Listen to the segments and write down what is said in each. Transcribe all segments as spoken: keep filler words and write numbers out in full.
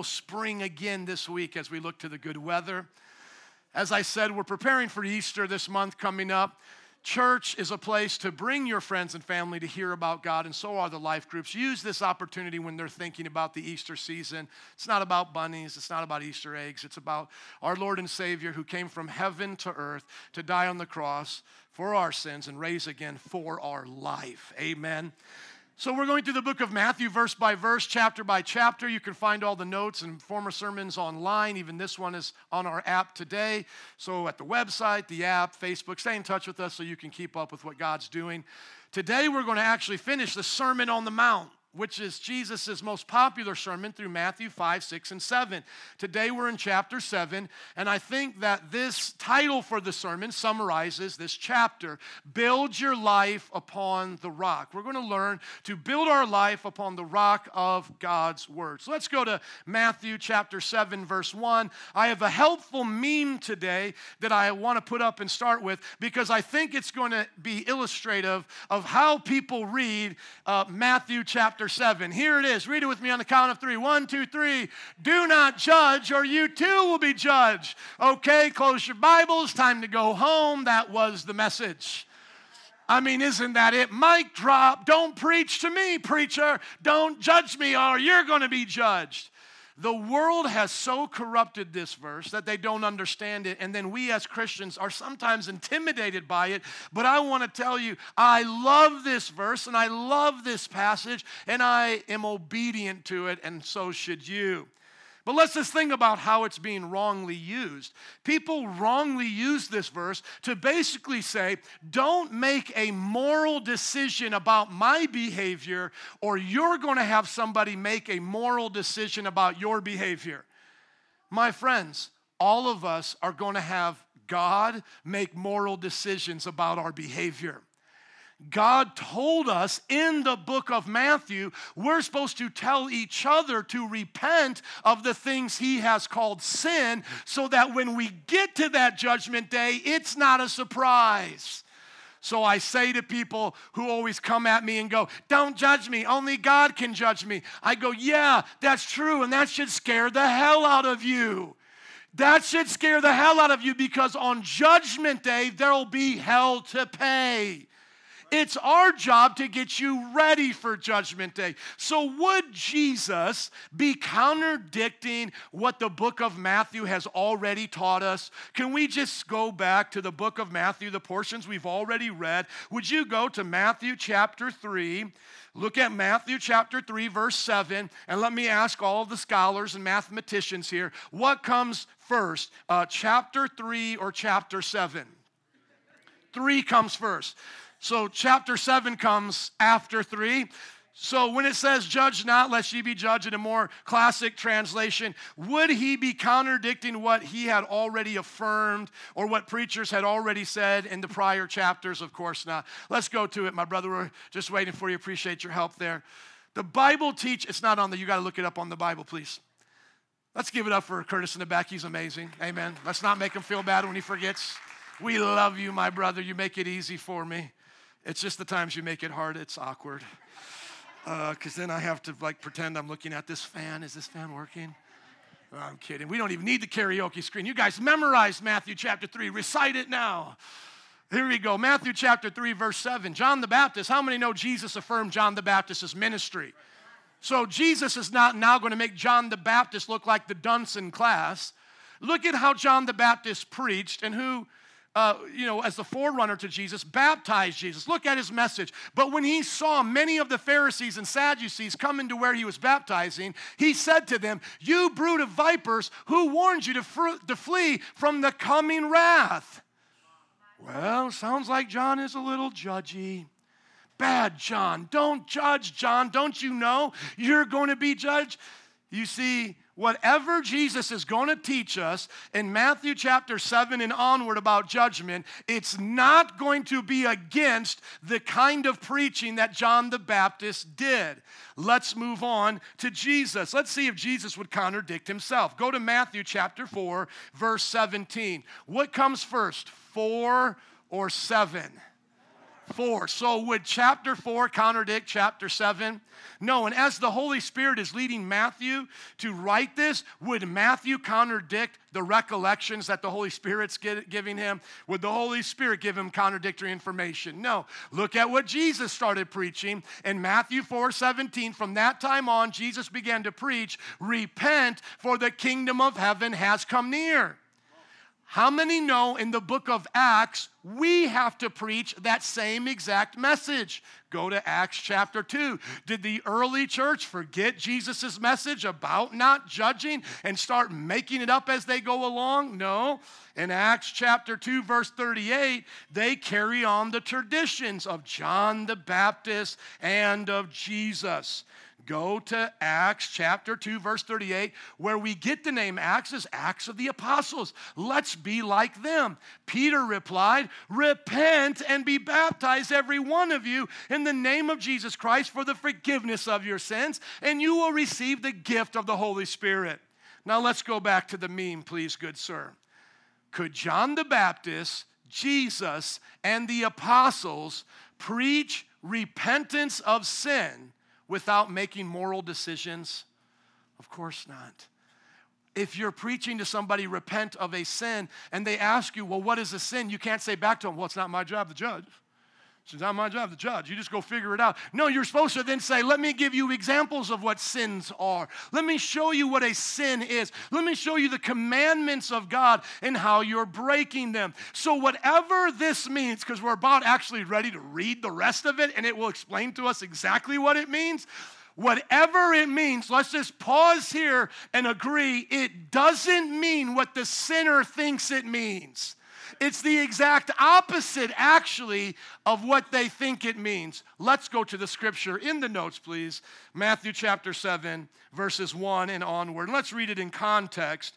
will spring again this week as we look to the good weather. As I said, we're preparing for Easter this month coming up. Church is a place to bring your friends and family to hear about God, and so are the life groups. Use this opportunity when they're thinking about the Easter season. It's not about bunnies. It's not about Easter eggs. It's about our Lord and Savior who came from heaven to earth to die on the cross for our sins and raise again for our life. Amen. So we're going through the book of Matthew, verse by verse, chapter by chapter. You can find all the notes and former sermons online. Even this one is on our app today. So at the website, the app, Facebook, stay in touch with us so you can keep up with what God's doing. Today we're going to actually finish the Sermon on the Mount, which is Jesus' most popular sermon through Matthew five, six, and seven. Today we're in chapter seven, and I think that this title for the sermon summarizes this chapter, Build Your Life Upon the Rock. We're going to learn to build our life upon the rock of God's Word. So let's go to Matthew chapter seven, verse one. I have a helpful meme today that I want to put up and start with because I think it's going to be illustrative of how people read uh, Matthew chapter seven. Here it is. Read it with me on the count of three. One, two, three. Do not judge, or you too will be judged. Okay, close your Bibles. Time to go home. That was the message. I mean, isn't that it? Mic drop. Don't preach to me, preacher. Don't judge me, or you're going to be judged. The world has so corrupted this verse that they don't understand it, and then we as Christians are sometimes intimidated by it, but I want to tell you, I love this verse, and I love this passage, and I am obedient to it, and so should you. But let's just think about how it's being wrongly used. People wrongly use this verse to basically say, don't make a moral decision about my behavior, or you're going to have somebody make a moral decision about your behavior. My friends, all of us are going to have God make moral decisions about our behavior. God told us in the book of Matthew, we're supposed to tell each other to repent of the things he has called sin so that when we get to that judgment day, it's not a surprise. So I say to people who always come at me and go, don't judge me, only God can judge me. I go, yeah, that's true, and that should scare the hell out of you. That should scare the hell out of you because on judgment day, there'll be hell to pay. It's our job to get you ready for Judgment Day. So would Jesus be contradicting what the book of Matthew has already taught us? Can we just go back to the book of Matthew, the portions we've already read? Would you go to Matthew chapter three? Look at Matthew chapter three, verse seven, and let me ask all of the scholars and mathematicians here, what comes first, uh, chapter three or chapter seven? three comes first. So chapter seven comes after three. So when it says, judge not, lest ye be judged, in a more classic translation, would he be contradicting what he had already affirmed or what preachers had already said in the prior chapters? Of course not. Let's go to it, my brother. We're just waiting for you. Appreciate your help there. The Bible teach, it's not on there. You got to look it up on the Bible, please. Let's give it up for Curtis in the back. He's amazing. Amen. Let's not make him feel bad when he forgets. We love you, my brother. You make it easy for me. It's just the times you make it hard, it's awkward. Because uh, then I have to like pretend I'm looking at this fan. Is this fan working? Oh, I'm kidding. We don't even need the karaoke screen. You guys memorized Matthew chapter three. Recite it now. Here we go. Matthew chapter three, verse seven. John the Baptist. How many know Jesus affirmed John the Baptist's ministry? So Jesus is not now going to make John the Baptist look like the dunce in class. Look at how John the Baptist preached and who... Uh, you know, as the forerunner to Jesus, baptized Jesus. Look at his message. But when he saw many of the Pharisees and Sadducees come into where he was baptizing, he said to them, you brood of vipers, who warned you to, fr- to flee from the coming wrath? Well, sounds like John is a little judgy. Bad John. Don't judge, John. Don't you know you're going to be judged? You see, whatever Jesus is going to teach us in Matthew chapter seven and onward about judgment, it's not going to be against the kind of preaching that John the Baptist did. Let's move on to Jesus. Let's see if Jesus would contradict himself. Go to Matthew chapter four, verse seventeen. What comes first, four or seven? four. So would chapter four contradict chapter seven? No, and as the Holy Spirit is leading Matthew to write this, would Matthew contradict the recollections that the Holy Spirit's giving him? Would the Holy Spirit give him contradictory information? No. Look at what Jesus started preaching in Matthew four seventeen. From that time on, Jesus began to preach, repent, for the kingdom of heaven has come near. How many know in the book of Acts, we have to preach that same exact message? Go to Acts chapter two. Did the early church forget Jesus' message about not judging and start making it up as they go along? No. In Acts chapter two, verse thirty-eight, they carry on the traditions of John the Baptist and of Jesus. Go to Acts chapter two, verse thirty-eight, where we get the name Acts is Acts of the Apostles. Let's be like them. Peter replied, repent and be baptized, every one of you, in the name of Jesus Christ for the forgiveness of your sins, and you will receive the gift of the Holy Spirit. Now let's go back to the meme, please, good sir. Could John the Baptist, Jesus, and the apostles preach repentance of sin without making moral decisions? Of course not. If you're preaching to somebody, repent of a sin, and they ask you, well, what is a sin? You can't say back to them, well, it's not my job to judge. It's not my job to judge. You just go figure it out. No, you're supposed to then say, let me give you examples of what sins are. Let me show you what a sin is. Let me show you the commandments of God and how you're breaking them. So whatever this means, because we're about actually ready to read the rest of it, and it will explain to us exactly what it means. Whatever it means, let's just pause here and agree it doesn't mean what the sinner thinks it means. It's the exact opposite, actually, of what they think it means. Let's go to the scripture in the notes, please. Matthew chapter seven, verses one and onward. Let's read it in context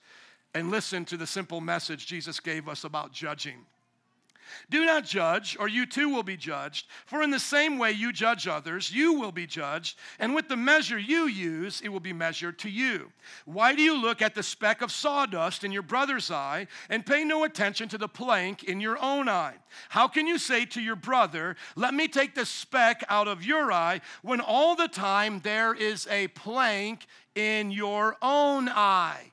and listen to the simple message Jesus gave us about judging. Do not judge, or you too will be judged. For in the same way you judge others, you will be judged. And with the measure you use, it will be measured to you. Why do you look at the speck of sawdust in your brother's eye and pay no attention to the plank in your own eye? How can you say to your brother, let me take the speck out of your eye, when all the time there is a plank in your own eye?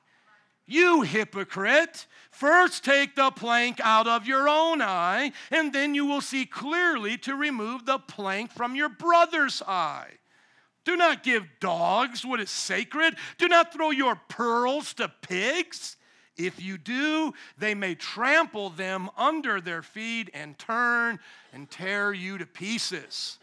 You hypocrite, first take the plank out of your own eye, and then you will see clearly to remove the plank from your brother's eye. Do not give dogs what is sacred. Do not throw your pearls to pigs. If you do, they may trample them under their feet and turn and tear you to pieces.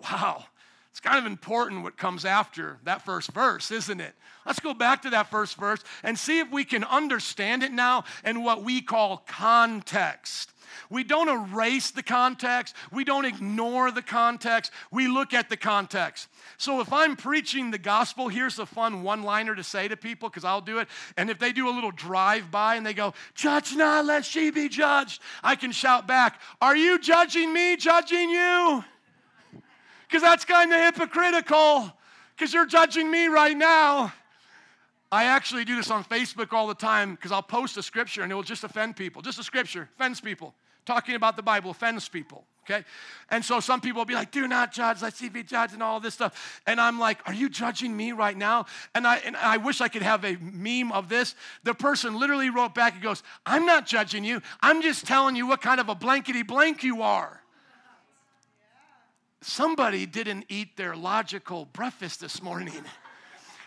Wow. It's kind of important what comes after that first verse, isn't it? Let's go back to that first verse and see if we can understand it now in what we call context. We don't erase the context. We don't ignore the context. We look at the context. So if I'm preaching the gospel, here's a fun one-liner to say to people, because I'll do it. And if they do a little drive-by and they go, judge not, lest ye be judged, I can shout back, are you judging me, judging you? Because that's kind of hypocritical, because you're judging me right now. I actually do this on Facebook all the time, because I'll post a scripture and it will just offend people. Just a scripture offends people. Talking about the Bible offends people, okay? And so some people will be like, do not judge, let's see be judged and all this stuff. And I'm like, are you judging me right now? And I and I wish I could have a meme of this. The person literally wrote back and goes, I'm not judging you. I'm just telling you what kind of a blankety blank you are. Somebody didn't eat their logical breakfast this morning.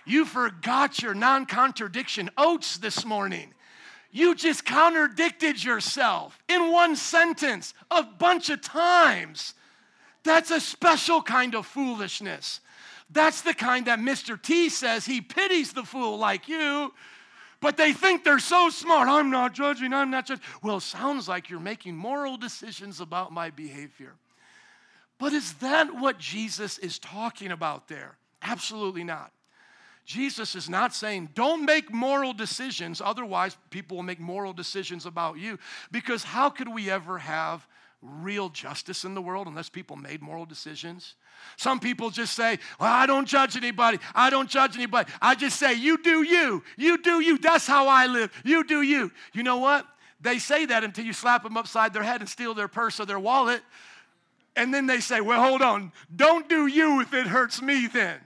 You forgot your non-contradiction oats this morning. You just contradicted yourself in one sentence a bunch of times. That's a special kind of foolishness. That's the kind that Mister T says he pities the fool like you, but they think they're so smart. I'm not judging, I'm not judging. Well, sounds like you're making moral decisions about my behavior. But is that what Jesus is talking about there? Absolutely not. Jesus is not saying, don't make moral decisions, otherwise people will make moral decisions about you. Because how could we ever have real justice in the world unless people made moral decisions? Some people just say, well, I don't judge anybody. I don't judge anybody. I just say, you do you. You do you. That's how I live. You do you. You know what? They say that until you slap them upside their head and steal their purse or their wallet. And then they say, well, hold on. Don't do you if it hurts me then.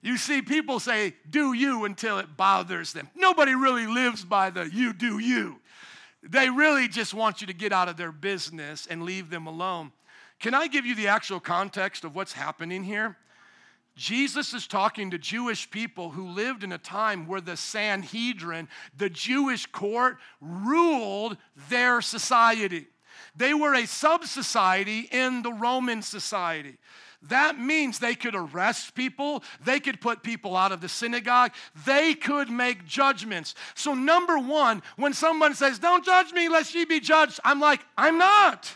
You see, people say, do you until it bothers them. Nobody really lives by the you do you. They really just want you to get out of their business and leave them alone. Can I give you the actual context of what's happening here? Jesus is talking to Jewish people who lived in a time where the Sanhedrin, the Jewish court, ruled their society. They were a sub-society in the Roman society. That means they could arrest people. They could put people out of the synagogue. They could make judgments. So number one, when someone says, don't judge me lest ye be judged, I'm like, I'm not.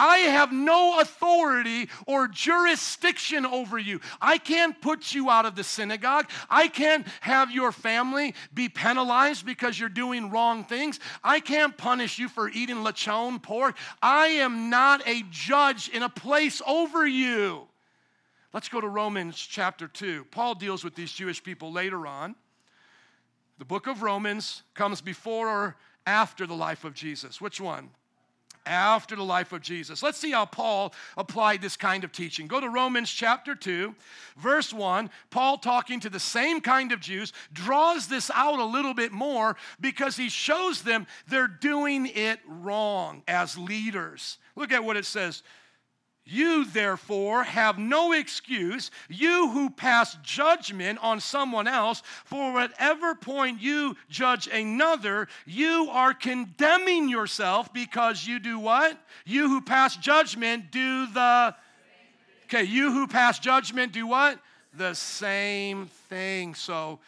I have no authority or jurisdiction over you. I can't put you out of the synagogue. I can't have your family be penalized because you're doing wrong things. I can't punish you for eating lechon pork. I am not a judge in a place over you. Let's go to Romans chapter two. Paul deals with these Jewish people later on. The book of Romans comes before or after the life of Jesus. Which one? After the life of Jesus. Let's see how Paul applied this kind of teaching. Go to Romans chapter two, verse one. Paul, talking to the same kind of Jews, draws this out a little bit more because he shows them they're doing it wrong as leaders. Look at what it says. You, therefore, have no excuse, you who pass judgment on someone else, for whatever point you judge another, you are condemning yourself because you do what? You who pass judgment do the... Okay, you who pass judgment do what? The same thing. So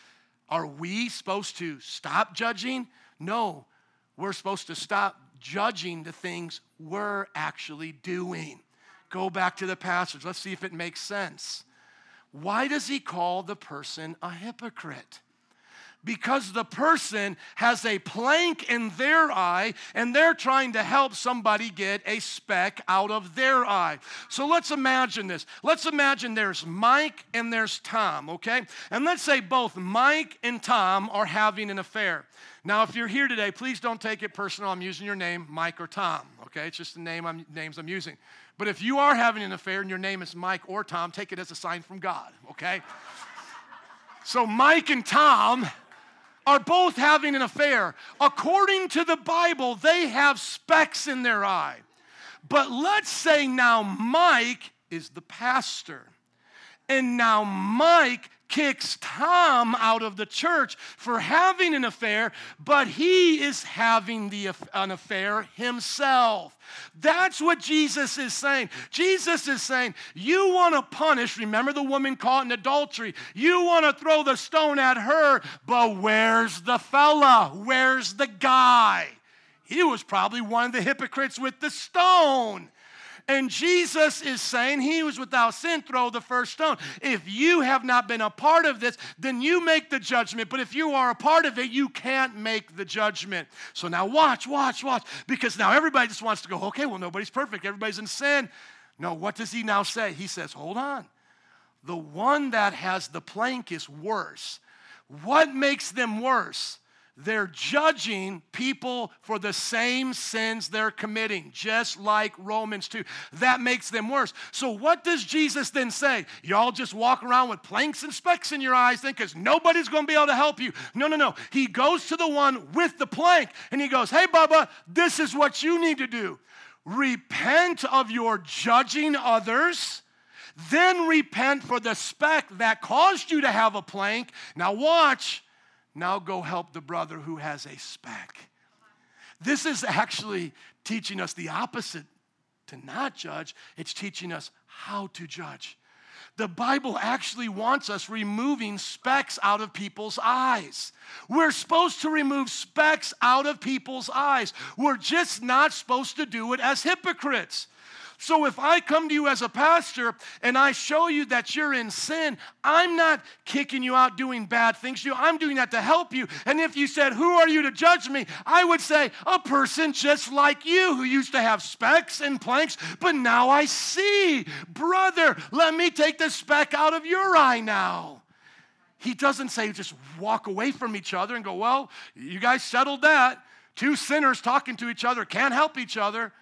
are we supposed to stop judging? No, we're supposed to stop judging the things we're actually doing. Go back to the passage. Let's see if it makes sense. Why does he call the person a hypocrite? Because the person has a plank in their eye and they're trying to help somebody get a speck out of their eye. So let's imagine this. Let's imagine there's Mike and there's Tom, okay? And let's say both Mike and Tom are having an affair. Now, if you're here today, please don't take it personal. I'm using your name, Mike or Tom, okay? It's just the name I'm, names I'm using. But if you are having an affair and your name is Mike or Tom, take it as a sign from God, okay? So Mike and Tom are both having an affair. According to the Bible, they have specks in their eye. But let's say now Mike is the pastor. And now Mike kicks Tom out of the church for having an affair, but he is having the, an affair himself. That's what Jesus is saying. Jesus is saying, you want to punish, remember the woman caught in adultery, you want to throw the stone at her, but where's the fella? Where's the guy? He was probably one of the hypocrites with the stone. And Jesus is saying, he was without sin, throw the first stone. If you have not been a part of this, then you make the judgment. But if you are a part of it, you can't make the judgment. So now watch, watch, watch. Because now everybody just wants to go, okay, well, nobody's perfect. Everybody's in sin. No, what does he now say? He says, hold on. The one that has the plank is worse. What makes them worse? They're judging people for the same sins they're committing, just like Romans two. That makes them worse. So what does Jesus then say? Y'all just walk around with planks and specks in your eyes then because nobody's going to be able to help you. No, no, no. He goes to the one with the plank, and he goes, hey, Bubba, this is what you need to do. Repent of your judging others. Then repent for the speck that caused you to have a plank. Now watch. Now go help the brother who has a speck. This is actually teaching us the opposite, to not judge. It's teaching us how to judge. The Bible actually wants us removing specks out of people's eyes. We're supposed to remove specks out of people's eyes. We're just not supposed to do it as hypocrites. So if I come to you as a pastor and I show you that you're in sin, I'm not kicking you out doing bad things to you. I'm doing that to help you. And if you said, who are you to judge me? I would say, a person just like you who used to have specks and planks, but now I see. Brother, let me take the speck out of your eye now. He doesn't say just walk away from each other and go, well, you guys settled that. Two sinners talking to each other, can't help each other.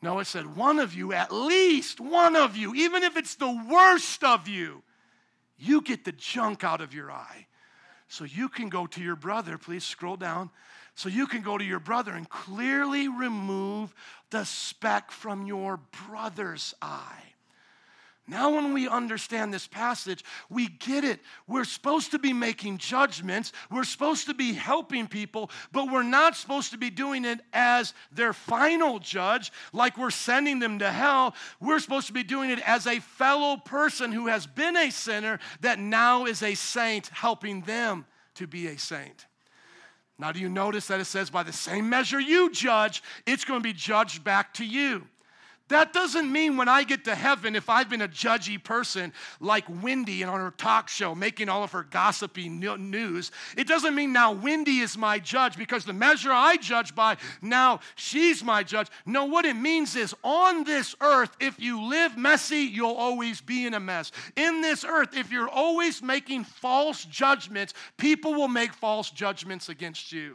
No, it said one of you, at least one of you, even if it's the worst of you, you get the junk out of your eye. So you can go to your brother, please scroll down, so you can go to your brother and clearly remove the speck from your brother's eye. Now when we understand this passage, we get it. We're supposed to be making judgments. We're supposed to be helping people, but we're not supposed to be doing it as their final judge, like we're sending them to hell. We're supposed to be doing it as a fellow person who has been a sinner that now is a saint, helping them to be a saint. Now, do you notice that it says, by the same measure you judge, it's going to be judged back to you? That doesn't mean when I get to heaven, if I've been a judgy person like Wendy on her talk show, making all of her gossipy news, it doesn't mean now Wendy is my judge because the measure I judge by, now she's my judge. No, what it means is on this earth, if you live messy, you'll always be in a mess. In this earth, if you're always making false judgments, people will make false judgments against you.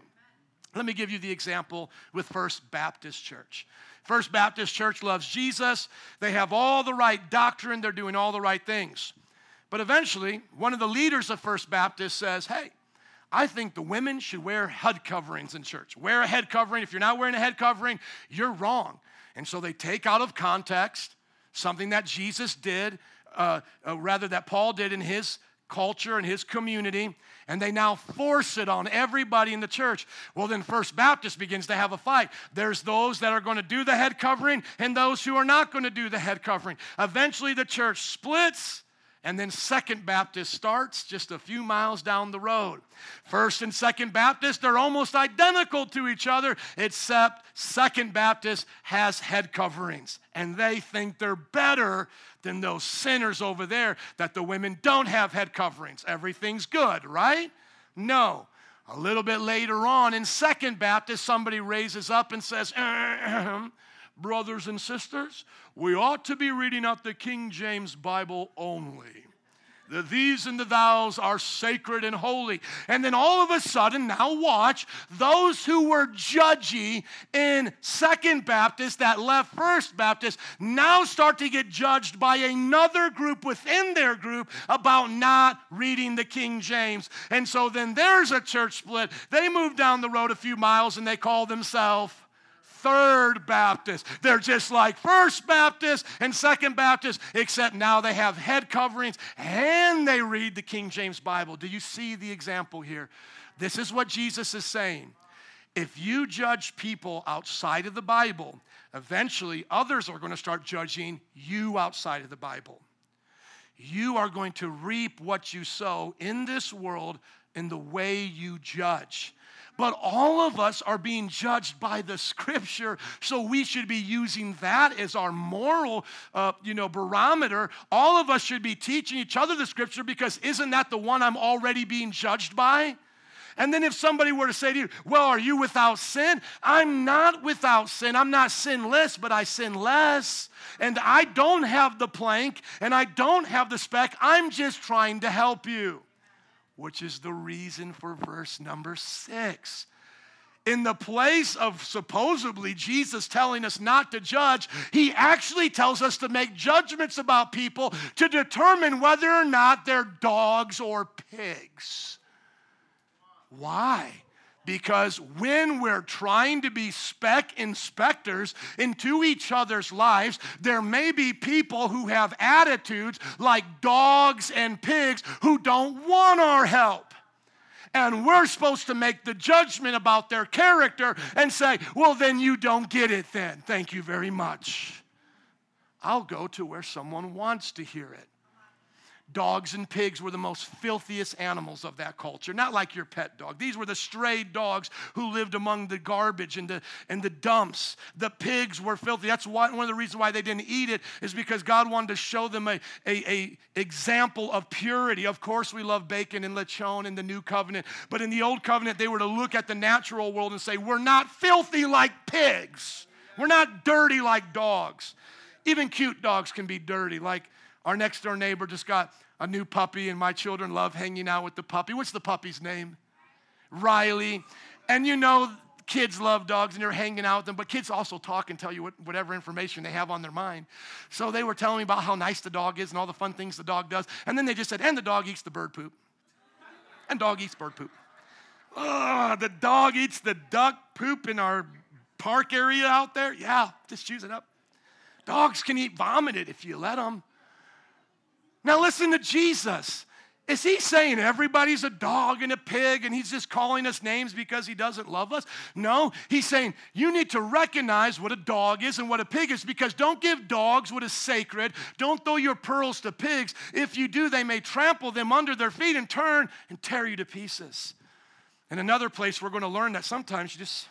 Let me give you the example with First Baptist Church. First Baptist Church loves Jesus. They have all the right doctrine. They're doing all the right things. But eventually, one of the leaders of First Baptist says, hey, I think the women should wear head coverings in church. Wear a head covering. If you're not wearing a head covering, you're wrong. And so they take out of context something that Jesus did, uh, uh, rather that Paul did in his culture and his community, and they now force it on everybody in the church. Well, then First Baptist begins to have a fight. There's those that are going to do the head covering and those who are not going to do the head covering. Eventually, the church splits, and then Second Baptist starts just a few miles down the road. First and Second Baptist, they're almost identical to each other, except Second Baptist has head coverings, and they think they're better than those sinners over there that the women don't have head coverings. Everything's good, right? No. A little bit later on in Second Baptist, somebody raises up and says, brothers and sisters, we ought to be reading out the King James Bible only. The these and the thous are sacred and holy. And then all of a sudden, now watch, those who were judgy in Second Baptist that left First Baptist now start to get judged by another group within their group about not reading the King James. And so then there's a church split. They move down the road a few miles and they call themselves Third Baptist. They're just like First Baptist and Second Baptist, except now they have head coverings and they read the King James Bible. Do you see the example here? This is what Jesus is saying. If you judge people outside of the Bible, eventually others are going to start judging you outside of the Bible. You are going to reap what you sow in this world in the way you judge. But all of us are being judged by the Scripture, so we should be using that as our moral, uh, you know, barometer. All of us should be teaching each other the Scripture because isn't that the one I'm already being judged by? And then if somebody were to say to you, well, are you without sin? I'm not without sin. I'm not sinless, but I sin less. And I don't have the plank, and I don't have the speck. I'm just trying to help you. Which is the reason for verse number six. In the place of supposedly Jesus telling us not to judge, he actually tells us to make judgments about people to determine whether or not they're dogs or pigs. Why? Because when we're trying to be speck inspectors into each other's lives, there may be people who have attitudes like dogs and pigs who don't want our help. And we're supposed to make the judgment about their character and say, well, then you don't get it then. Thank you very much. I'll go to where someone wants to hear it. Dogs and pigs were the most filthiest animals of that culture, not like your pet dog. These were the stray dogs who lived among the garbage and the, and the dumps. The pigs were filthy. That's why, one of the reasons why they didn't eat it is because God wanted to show them a, a, a example of purity. Of course, we love bacon and lechon in the New Covenant, but in the Old Covenant, they were to look at the natural world and say, we're not filthy like pigs. We're not dirty like dogs. Even cute dogs can be dirty, like our next door neighbor just got a new puppy, and my children love hanging out with the puppy. What's the puppy's name? Riley. And you know, kids love dogs and they're hanging out with them, but kids also talk and tell you what, whatever information they have on their mind. So they were telling me about how nice the dog is and all the fun things the dog does. And then they just said, and the dog eats the bird poop. And dog eats bird poop. Ugh, the dog eats the duck poop in our park area out there. Yeah, just chews it up. Dogs can eat vomit if you let them. Now listen to Jesus. Is he saying everybody's a dog and a pig and he's just calling us names because he doesn't love us? No, he's saying you need to recognize what a dog is and what a pig is, because don't give dogs what is sacred. Don't throw your pearls to pigs. If you do, they may trample them under their feet and turn and tear you to pieces. And another place we're going to learn that sometimes you just,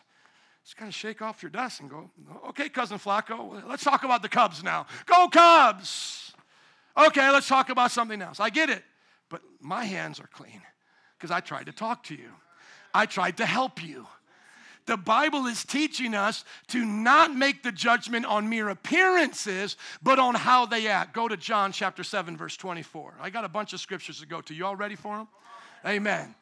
just kind of shake off your dust and go, okay, Cousin Flacco, let's talk about the Cubs now. Go Cubs! Okay, let's talk about something else. I get it. But my hands are clean because I tried to talk to you. I tried to help you. The Bible is teaching us to not make the judgment on mere appearances, but on how they act. Go to John chapter seven, verse twenty-four. I got a bunch of scriptures to go to. You all ready for them? Amen.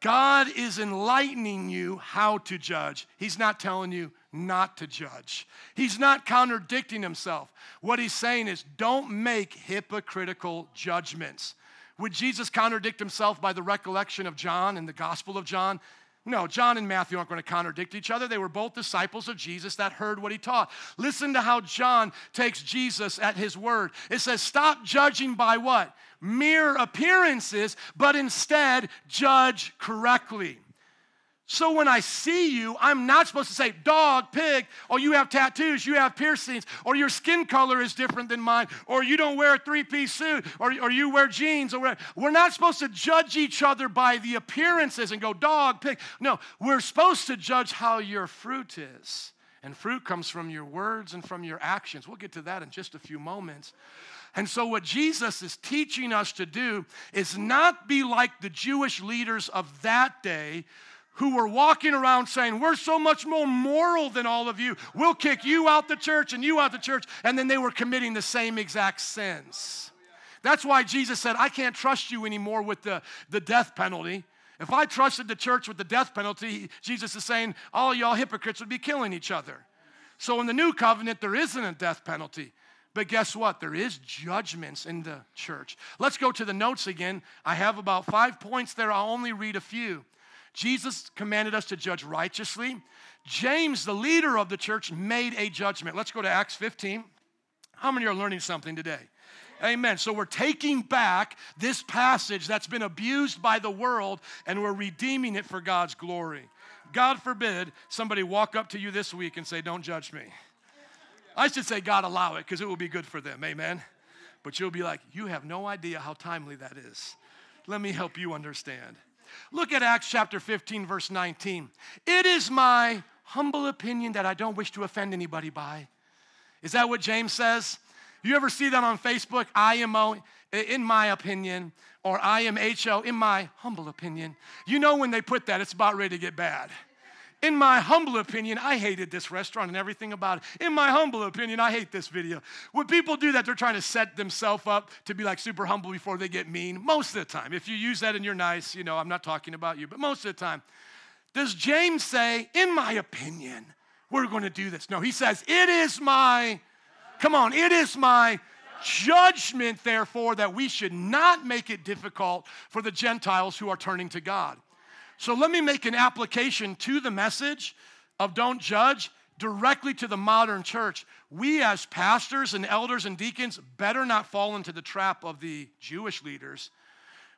God is enlightening you how to judge. He's not telling you not to judge. He's not contradicting himself. What he's saying is, don't make hypocritical judgments. Would Jesus contradict himself by the recollection of John and the Gospel of John? No, John and Matthew aren't going to contradict each other. They were both disciples of Jesus that heard what he taught. Listen to how John takes Jesus at his word. It says, stop judging by what? Mere appearances, but instead judge correctly. So when I see you, I'm not supposed to say, dog, pig, or you have tattoos, you have piercings, or your skin color is different than mine, or you don't wear a three-piece suit, or, or you wear jeans, or whatever. We're not supposed to judge each other by the appearances and go, dog, pig. No, we're supposed to judge how your fruit is. And fruit comes from your words and from your actions. We'll get to that in just a few moments. And so what Jesus is teaching us to do is not be like the Jewish leaders of that day, who were walking around saying, we're so much more moral than all of you. We'll kick you out the church and you out the church. And then they were committing the same exact sins. That's why Jesus said, I can't trust you anymore with the, the death penalty. If I trusted the church with the death penalty, Jesus is saying, all y'all hypocrites would be killing each other. So in the new covenant, there isn't a death penalty. But guess what? There is judgments in the church. Let's go to the notes again. I have about five points there. I'll only read a few. Jesus commanded us to judge righteously. James, the leader of the church, made a judgment. Let's go to Acts fifteen. How many are learning something today? Amen. So we're taking back this passage that's been abused by the world, and we're redeeming it for God's glory. God forbid somebody walk up to you this week and say, don't judge me. I should say, God, allow it, because it will be good for them. Amen. But you'll be like, you have no idea how timely that is. Let me help you understand. Look at Acts chapter fifteen, verse nineteen. It is my humble opinion that I don't wish to offend anybody by. Is that what James says? You ever see that on Facebook? I M O, in my opinion, or I M H O, in my humble opinion. You know when they put that, it's about ready to get bad. In my humble opinion, I hated this restaurant and everything about it. In my humble opinion, I hate this video. When people do that, they're trying to set themselves up to be like super humble before they get mean. Most of the time, if you use that and you're nice, you know, I'm not talking about you, but most of the time. Does James say, in my opinion, we're going to do this? No, he says, it is my, come on, it is my judgment, therefore, that we should not make it difficult for the Gentiles who are turning to God. So let me make an application to the message of don't judge directly to the modern church. We as pastors and elders and deacons better not fall into the trap of the Jewish leaders,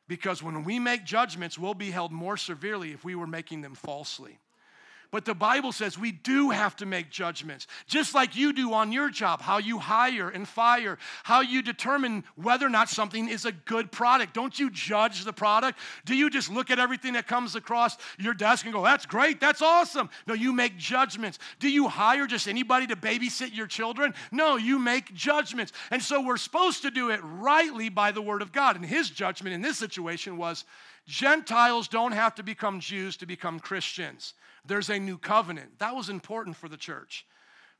because when we make judgments, we'll be held more severely if we were making them falsely. But the Bible says we do have to make judgments, just like you do on your job, how you hire and fire, how you determine whether or not something is a good product. Don't you judge the product? Do you just look at everything that comes across your desk and go, that's great, that's awesome? No, you make judgments. Do you hire just anybody to babysit your children? No, you make judgments. And so we're supposed to do it rightly by the word of God. And his judgment in this situation was, Gentiles don't have to become Jews to become Christians. There's a new covenant. That was important for the church.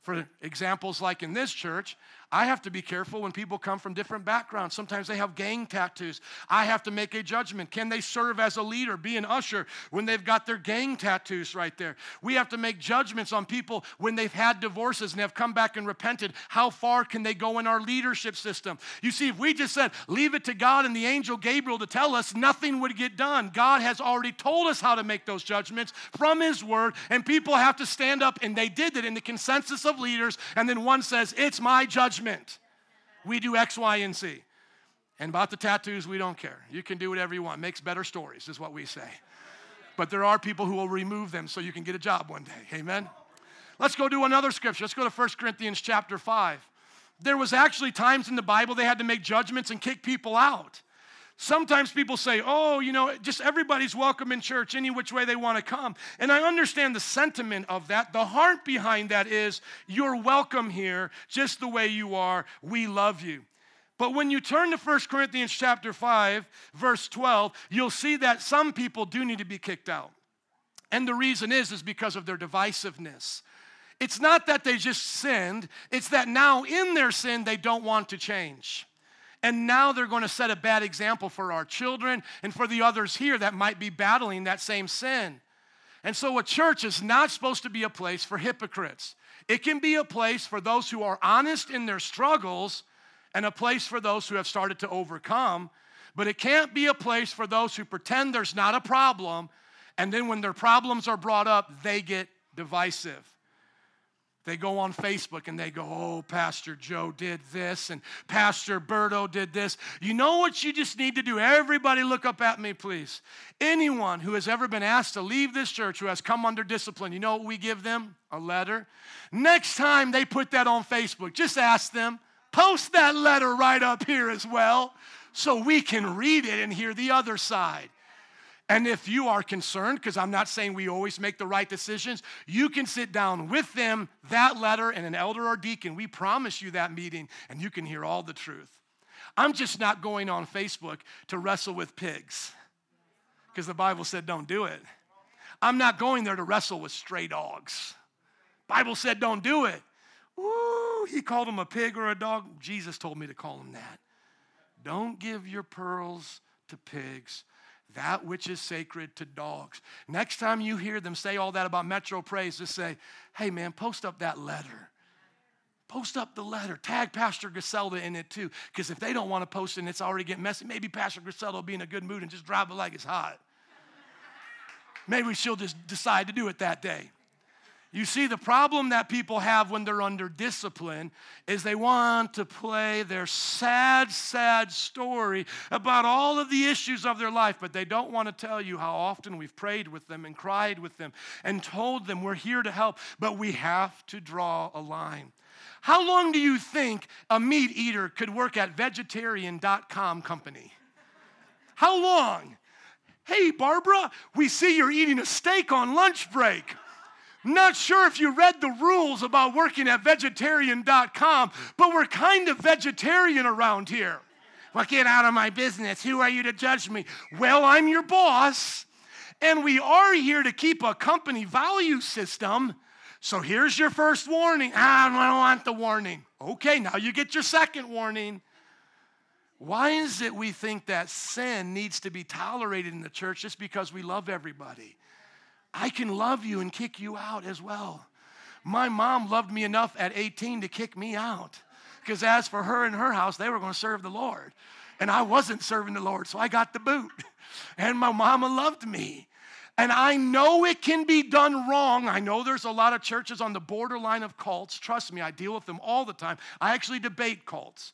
For examples like in this church, I have to be careful when people come from different backgrounds. Sometimes they have gang tattoos. I have to make a judgment. Can they serve as a leader, be an usher, when they've got their gang tattoos right there? We have to make judgments on people when they've had divorces and have come back and repented. How far can they go in our leadership system? You see, if we just said, leave it to God and the angel Gabriel to tell us, nothing would get done. God has already told us how to make those judgments from his word, and people have to stand up, and they did it in the consensus of leaders, and then one says, it's my judgment. We do X, Y, and Z. And about the tattoos, we don't care. You can do whatever you want. Makes better stories is what we say. But there are people who will remove them so you can get a job one day. Amen? Let's go to another scripture. Let's go to First Corinthians chapter five. There was actually times in the Bible they had to make judgments and kick people out. Sometimes people say, oh, you know, just everybody's welcome in church any which way they want to come. And I understand the sentiment of that. The heart behind that is, you're welcome here just the way you are. We love you. But when you turn to First Corinthians chapter five, verse twelve, you'll see that some people do need to be kicked out. And the reason is, is because of their divisiveness. It's not that they just sinned. It's that now in their sin, they don't want to change. And now they're going to set a bad example for our children and for the others here that might be battling that same sin. And so a church is not supposed to be a place for hypocrites. It can be a place for those who are honest in their struggles and a place for those who have started to overcome. But it can't be a place for those who pretend there's not a problem, and then when their problems are brought up, they get divisive. They go on Facebook and they go, oh, Pastor Joe did this and Pastor Berto did this. You know what you just need to do? Everybody look up at me, please. Anyone who has ever been asked to leave this church who has come under discipline, you know what we give them? A letter. Next time they put that on Facebook, just ask them, post that letter right up here as well so we can read it and hear the other side. And if you are concerned, because I'm not saying we always make the right decisions, you can sit down with them, that letter, and an elder or deacon. We promise you that meeting, and you can hear all the truth. I'm just not going on Facebook to wrestle with pigs, because the Bible said don't do it. I'm not going there to wrestle with stray dogs. Bible said don't do it. Ooh, he called him a pig or a dog. Jesus told me to call him that. Don't give your pearls to pigs. That which is sacred to dogs. Next time you hear them say all that about Metro Praise, just say, hey, man, post up that letter. Post up the letter. Tag Pastor Griselda in it, too, because if they don't want to post it and it's already getting messy, maybe Pastor Griselda will be in a good mood and just drive it like it's hot. Maybe she'll just decide to do it that day. You see, the problem that people have when they're under discipline is they want to play their sad, sad story about all of the issues of their life, but they don't want to tell you how often we've prayed with them and cried with them and told them we're here to help, but we have to draw a line. How long do you think a meat eater could work at vegetarian dot com company? How long? Hey, Barbara, we see you're eating a steak on lunch break. Not sure if you read the rules about working at vegetarian dot com, but we're kind of vegetarian around here. Well, get out of my business. Who are you to judge me? Well, I'm your boss, and we are here to keep a company value system. So here's your first warning. Ah, I don't want the warning. Okay, now you get your second warning. Why is it we think that sin needs to be tolerated in the church just because we love everybody? I can love you and kick you out as well. My mom loved me enough at eighteen to kick me out, because as for her and her house, they were going to serve the Lord, and I wasn't serving the Lord, so I got the boot, and my mama loved me. And I know it can be done wrong. I know there's a lot of churches on the borderline of cults. Trust me, I deal with them all the time. I actually debate cults.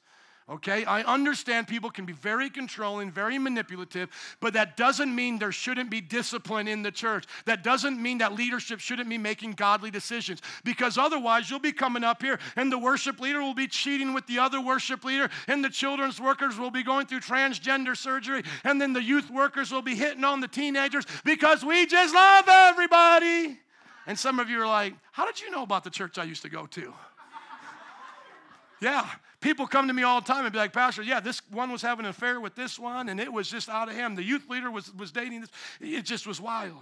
Okay, I understand people can be very controlling, very manipulative, but that doesn't mean there shouldn't be discipline in the church. That doesn't mean that leadership shouldn't be making godly decisions, because otherwise you'll be coming up here and the worship leader will be cheating with the other worship leader, and the children's workers will be going through transgender surgery, and then the youth workers will be hitting on the teenagers because we just love everybody. And some of you are like, how did you know about the church I used to go to? Yeah. People come to me all the time and be like, Pastor, yeah, this one was having an affair with this one, and it was just out of him. The youth leader was, was dating this. It just was wild.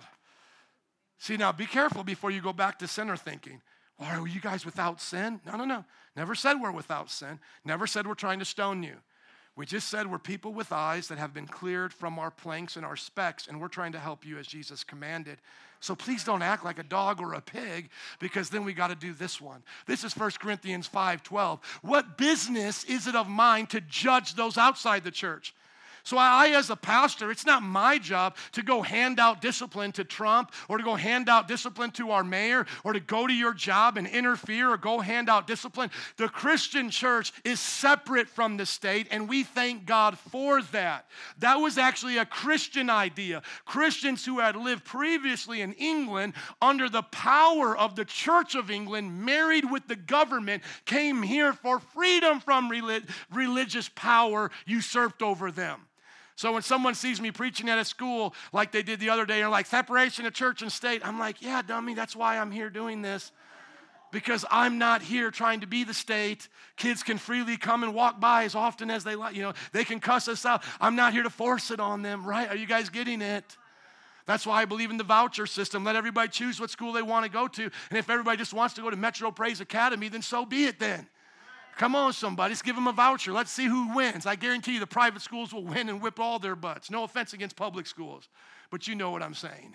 See, now be careful before you go back to sinner thinking. Are you guys without sin? No, no, no. Never said we're without sin. Never said we're trying to stone you. We just said we're people with eyes that have been cleared from our planks and our specks, and we're trying to help you as Jesus commanded. So please don't act like a dog or a pig, because then we got to do this one. This is First Corinthians five twelve. What business is it of mine to judge those outside the church? So I, as a pastor, it's not my job to go hand out discipline to Trump or to go hand out discipline to our mayor or to go to your job and interfere or go hand out discipline. The Christian church is separate from the state, and we thank God for that. That was actually a Christian idea. Christians who had lived previously in England under the power of the Church of England, married with the government, came here for freedom from relig- religious power usurped over them. So when someone sees me preaching at a school like they did the other day, they're like, separation of church and state. I'm like, yeah, dummy, that's why I'm here doing this. Because I'm not here trying to be the state. Kids can freely come and walk by as often as they like. You know, they can cuss us out. I'm not here to force it on them, right? Are you guys getting it? That's why I believe in the voucher system. Let everybody choose what school they want to go to. And if everybody just wants to go to Metro Praise Academy, then so be it then. Come on, somebody, let's give them a voucher. Let's see who wins. I guarantee you the private schools will win and whip all their butts. No offense against public schools, but you know what I'm saying.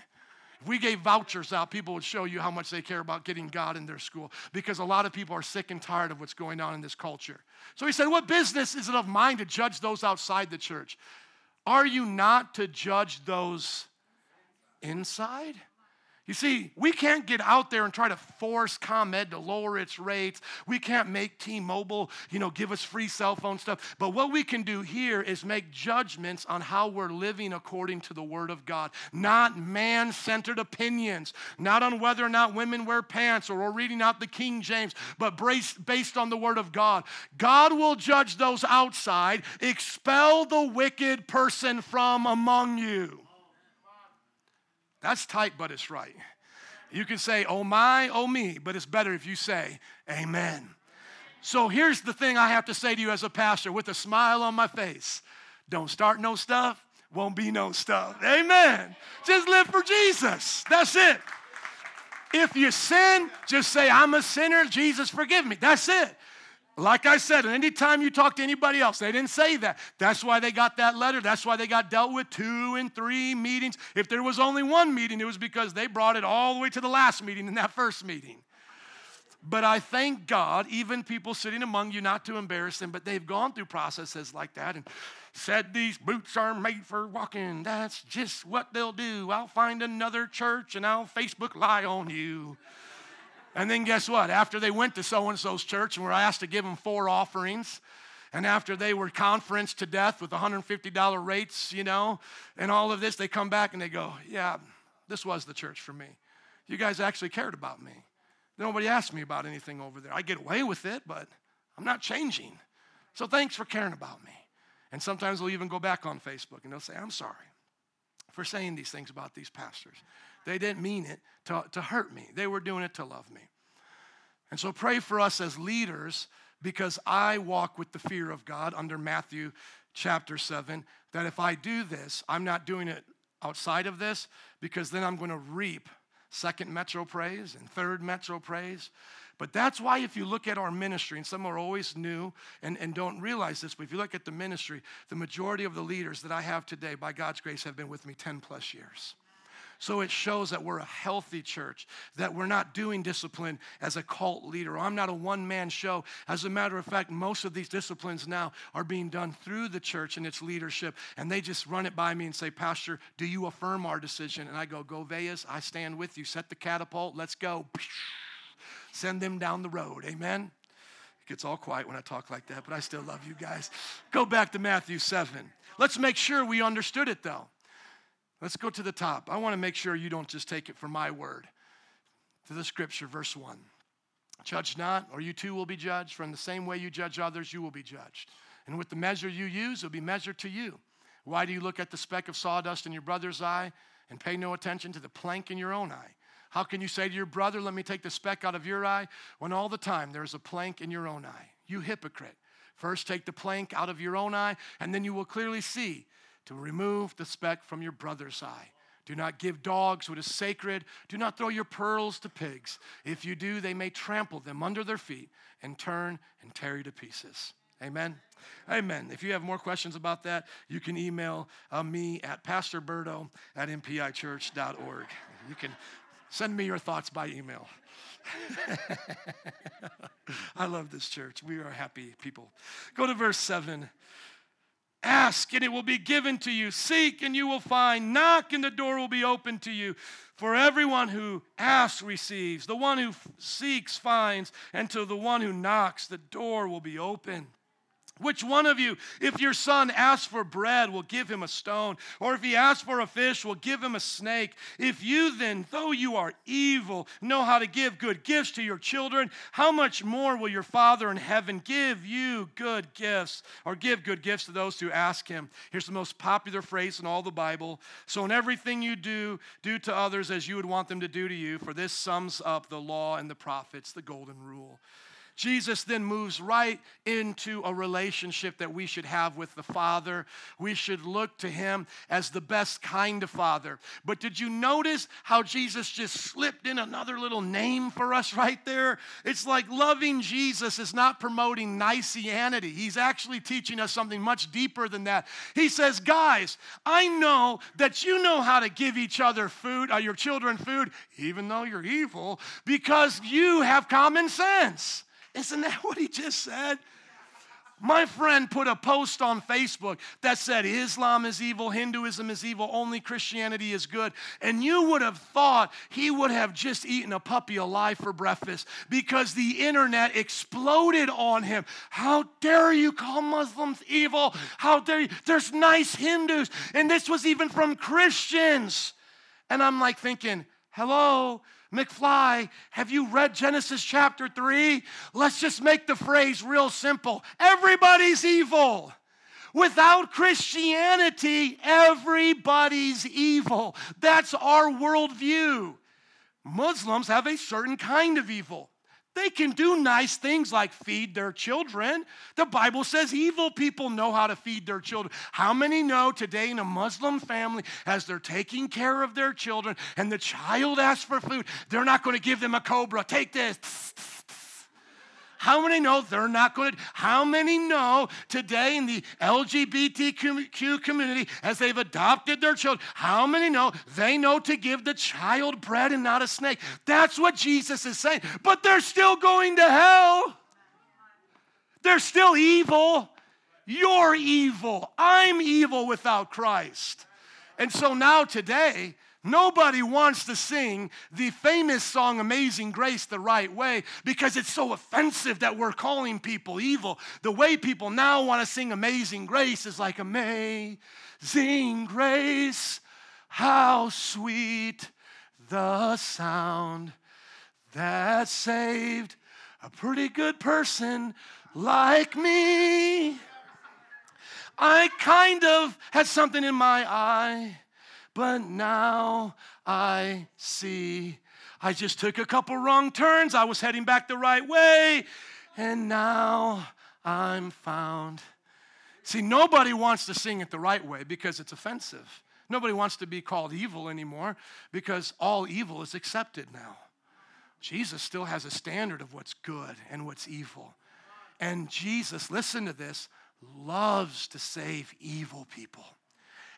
If we gave vouchers out, people would show you how much they care about getting God in their school, because a lot of people are sick and tired of what's going on in this culture. So he said, what business is it of mine to judge those outside the church? Are you not to judge those inside? You see, we can't get out there and try to force ComEd to lower its rates. We can't make T-Mobile, you know, give us free cell phone stuff. But what we can do here is make judgments on how we're living according to the Word of God, not man-centered opinions, not on whether or not women wear pants or we're reading out the King James, but based on the Word of God. God will judge those outside. Expel the wicked person from among you. That's tight, but it's right. You can say, oh my, oh me, but it's better if you say, amen. So here's the thing I have to say to you as a pastor with a smile on my face. Don't start no stuff, won't be no stuff. Amen. Just live for Jesus. That's it. If you sin, just say, I'm a sinner, Jesus forgive me. That's it. Like I said, anytime you talk to anybody else, they didn't say that. That's why they got that letter. That's why they got dealt with two and three meetings. If there was only one meeting, it was because they brought it all the way to the last meeting in that first meeting. But I thank God, even people sitting among you, not to embarrass them, but they've gone through processes like that and said, these boots are made for walking. That's just what they'll do. I'll find another church and I'll Facebook lie on you. And then guess what? After they went to so-and-so's church and were asked to give them four offerings, and after they were conferenced to death with one hundred fifty dollars rates, you know, and all of this, they come back and they go, yeah, this was the church for me. You guys actually cared about me. Nobody asked me about anything over there. I get away with it, but I'm not changing. So thanks for caring about me. And sometimes they'll even go back on Facebook and they'll say, I'm sorry for saying these things about these pastors. They didn't mean it to, to hurt me. They were doing it to love me. And so pray for us as leaders, because I walk with the fear of God under Matthew chapter seven, that if I do this, I'm not doing it outside of this, because then I'm going to reap Second Metro Praise and Third Metro Praise. But that's why if you look at our ministry, and some are always new and, and don't realize this, but if you look at the ministry, the majority of the leaders that I have today, by God's grace, have been with me ten plus years. So it shows that we're a healthy church, that we're not doing discipline as a cult leader. I'm not a one-man show. As a matter of fact, most of these disciplines now are being done through the church and its leadership, and they just run it by me and say, Pastor, do you affirm our decision? And I go, Go Vegas, I stand with you. Set the catapult. Let's go. Send them down the road. Amen? It gets all quiet when I talk like that, but I still love you guys. Go back to Matthew seven. Let's make sure we understood it, though. Let's go to the top. I want to make sure you don't just take it for my word. To the scripture, verse one. Judge not, or you too will be judged. For in the same way you judge others, you will be judged. And with the measure you use, it will be measured to you. Why do you look at the speck of sawdust in your brother's eye and pay no attention to the plank in your own eye? How can you say to your brother, let me take the speck out of your eye, when all the time there is a plank in your own eye? You hypocrite. First take the plank out of your own eye, and then you will clearly see to remove the speck from your brother's eye. Do not give dogs what is sacred. Do not throw your pearls to pigs. If you do, they may trample them under their feet and turn and tear you to pieces. Amen? Amen. If you have more questions about that, you can email uh, me at pastor berto at m p i church dot org. You can send me your thoughts by email. I love this church. We are happy people. Go to verse seven. Ask and it will be given to you. Seek and you will find. Knock and the door will be opened to you. For everyone who asks receives. The one who seeks finds. And to the one who knocks, the door will be open. Which one of you, if your son asks for bread, will give him a stone? Or if he asks for a fish, will give him a snake? If you then, though you are evil, know how to give good gifts to your children, how much more will your Father in heaven give you good gifts, or give good gifts to those who ask him? Here's the most popular phrase in all the Bible. So in everything you do, do to others as you would want them to do to you, for this sums up the law and the prophets, the Golden Rule. Jesus then moves right into a relationship that we should have with the Father. We should look to him as the best kind of Father. But did you notice how Jesus just slipped in another little name for us right there? It's like loving Jesus is not promoting Niceianity. He's actually teaching us something much deeper than that. He says, guys, I know that you know how to give each other food, or your children food, even though you're evil, because you have common sense. Isn't that what he just said? My friend put a post on Facebook that said, Islam is evil, Hinduism is evil, only Christianity is good. And you would have thought he would have just eaten a puppy alive for breakfast because the internet exploded on him. How dare you call Muslims evil? How dare you? There's nice Hindus. And this was even from Christians. And I'm like thinking, hello, McFly, have you read Genesis chapter three? Let's just make the phrase real simple. Everybody's evil. Without Christianity, everybody's evil. That's our worldview. Muslims have a certain kind of evil. They can do nice things like feed their children. The Bible says evil people know how to feed their children. How many know today in a Muslim family, as they're taking care of their children and the child asks for food, they're not going to give them a cobra. Take this. How many know they're not going to? How many know today in the L G B T Q community, as they've adopted their children, how many know they know to give the child bread and not a snake? That's what Jesus is saying. But they're still going to hell. They're still evil. You're evil. I'm evil without Christ. And so now today, nobody wants to sing the famous song, Amazing Grace, the right way because it's so offensive that we're calling people evil. The way people now want to sing Amazing Grace is like, Amazing Grace, how sweet the sound that saved a pretty good person like me. I kind of had something in my eye. But now I see, I just took a couple wrong turns. I was heading back the right way, and now I'm found. See, nobody wants to sing it the right way because it's offensive. Nobody wants to be called evil anymore because all evil is accepted now. Jesus still has a standard of what's good and what's evil. And Jesus, listen to this, loves to save evil people.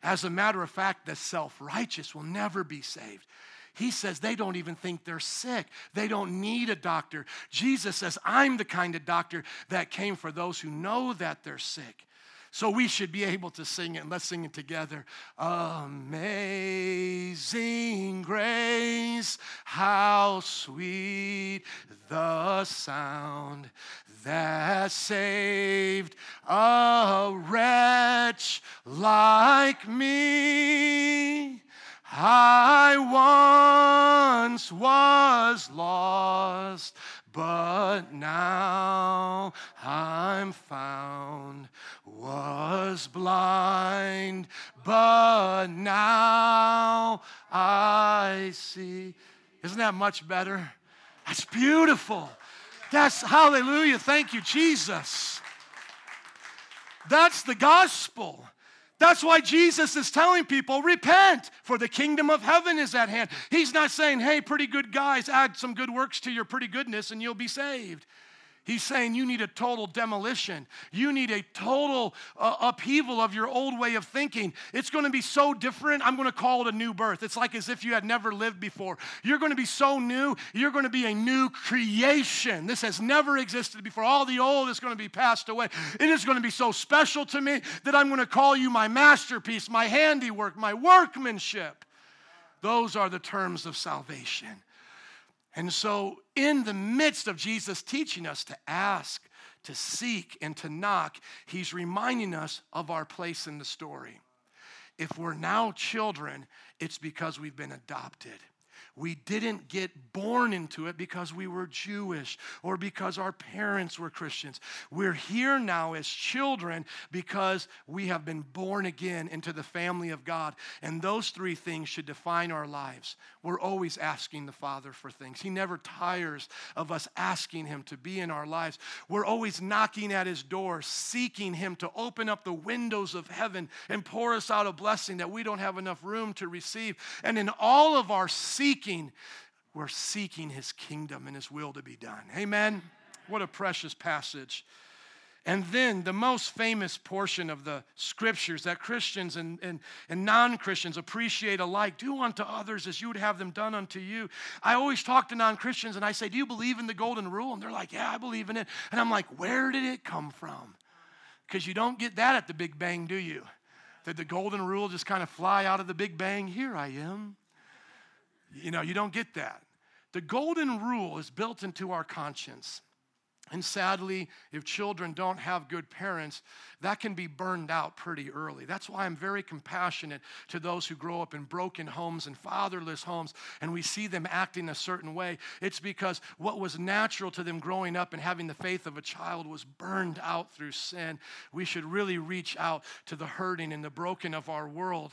As a matter of fact, the self-righteous will never be saved. He says they don't even think they're sick. They don't need a doctor. Jesus says, I'm the kind of doctor that came for those who know that they're sick. So we should be able to sing it. Let's sing it together. Amazing grace, how sweet the sound that saved a wretch like me. I once was lost, but now I'm found, was blind, but now I see. Isn't that much better? That's beautiful. That's hallelujah. Thank you, Jesus. That's the gospel. That's why Jesus is telling people, repent, for the kingdom of heaven is at hand. He's not saying, hey, pretty good guys, add some good works to your pretty goodness and you'll be saved. He's saying you need a total demolition. You need a total uh, upheaval of your old way of thinking. It's going to be so different, I'm going to call it a new birth. It's like as if you had never lived before. You're going to be so new, you're going to be a new creation. This has never existed before. All the old is going to be passed away. It is going to be so special to me that I'm going to call you my masterpiece, my handiwork, my workmanship. Those are the terms of salvation. And so in the midst of Jesus teaching us to ask, to seek, and to knock, he's reminding us of our place in the story. If we're now children, it's because we've been adopted. We didn't get born into it because we were Jewish or because our parents were Christians. We're here now as children because we have been born again into the family of God. And those three things should define our lives. We're always asking the Father for things. He never tires of us asking him to be in our lives. We're always knocking at his door, seeking him to open up the windows of heaven and pour us out a blessing that we don't have enough room to receive. And in all of our seeking, we're seeking his kingdom and his will to be done. Amen? What a precious passage. And then the most famous portion of the scriptures that Christians and, and, and non-Christians appreciate alike. Do unto others as you would have them done unto you. I always talk to non-Christians and I say, do you believe in the Golden Rule? And they're like, yeah, I believe in it. And I'm like, where did it come from? Because you don't get that at the Big Bang, do you? Did the Golden Rule just kind of fly out of the Big Bang? Here I am. You know, you don't get that. The Golden Rule is built into our conscience. And sadly, if children don't have good parents, that can be burned out pretty early. That's why I'm very compassionate to those who grow up in broken homes and fatherless homes, and we see them acting a certain way. It's because what was natural to them growing up and having the faith of a child was burned out through sin. We should really reach out to the hurting and the broken of our world.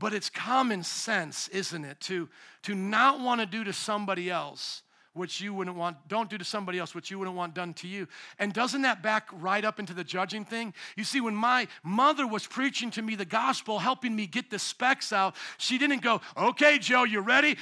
But it's common sense, isn't it, to, to not want to do to somebody else what you wouldn't want, don't do to somebody else what you wouldn't want done to you. And doesn't that back right up into the judging thing? You see, when my mother was preaching to me the gospel, helping me get the specs out, she didn't go, okay, Joe, you ready?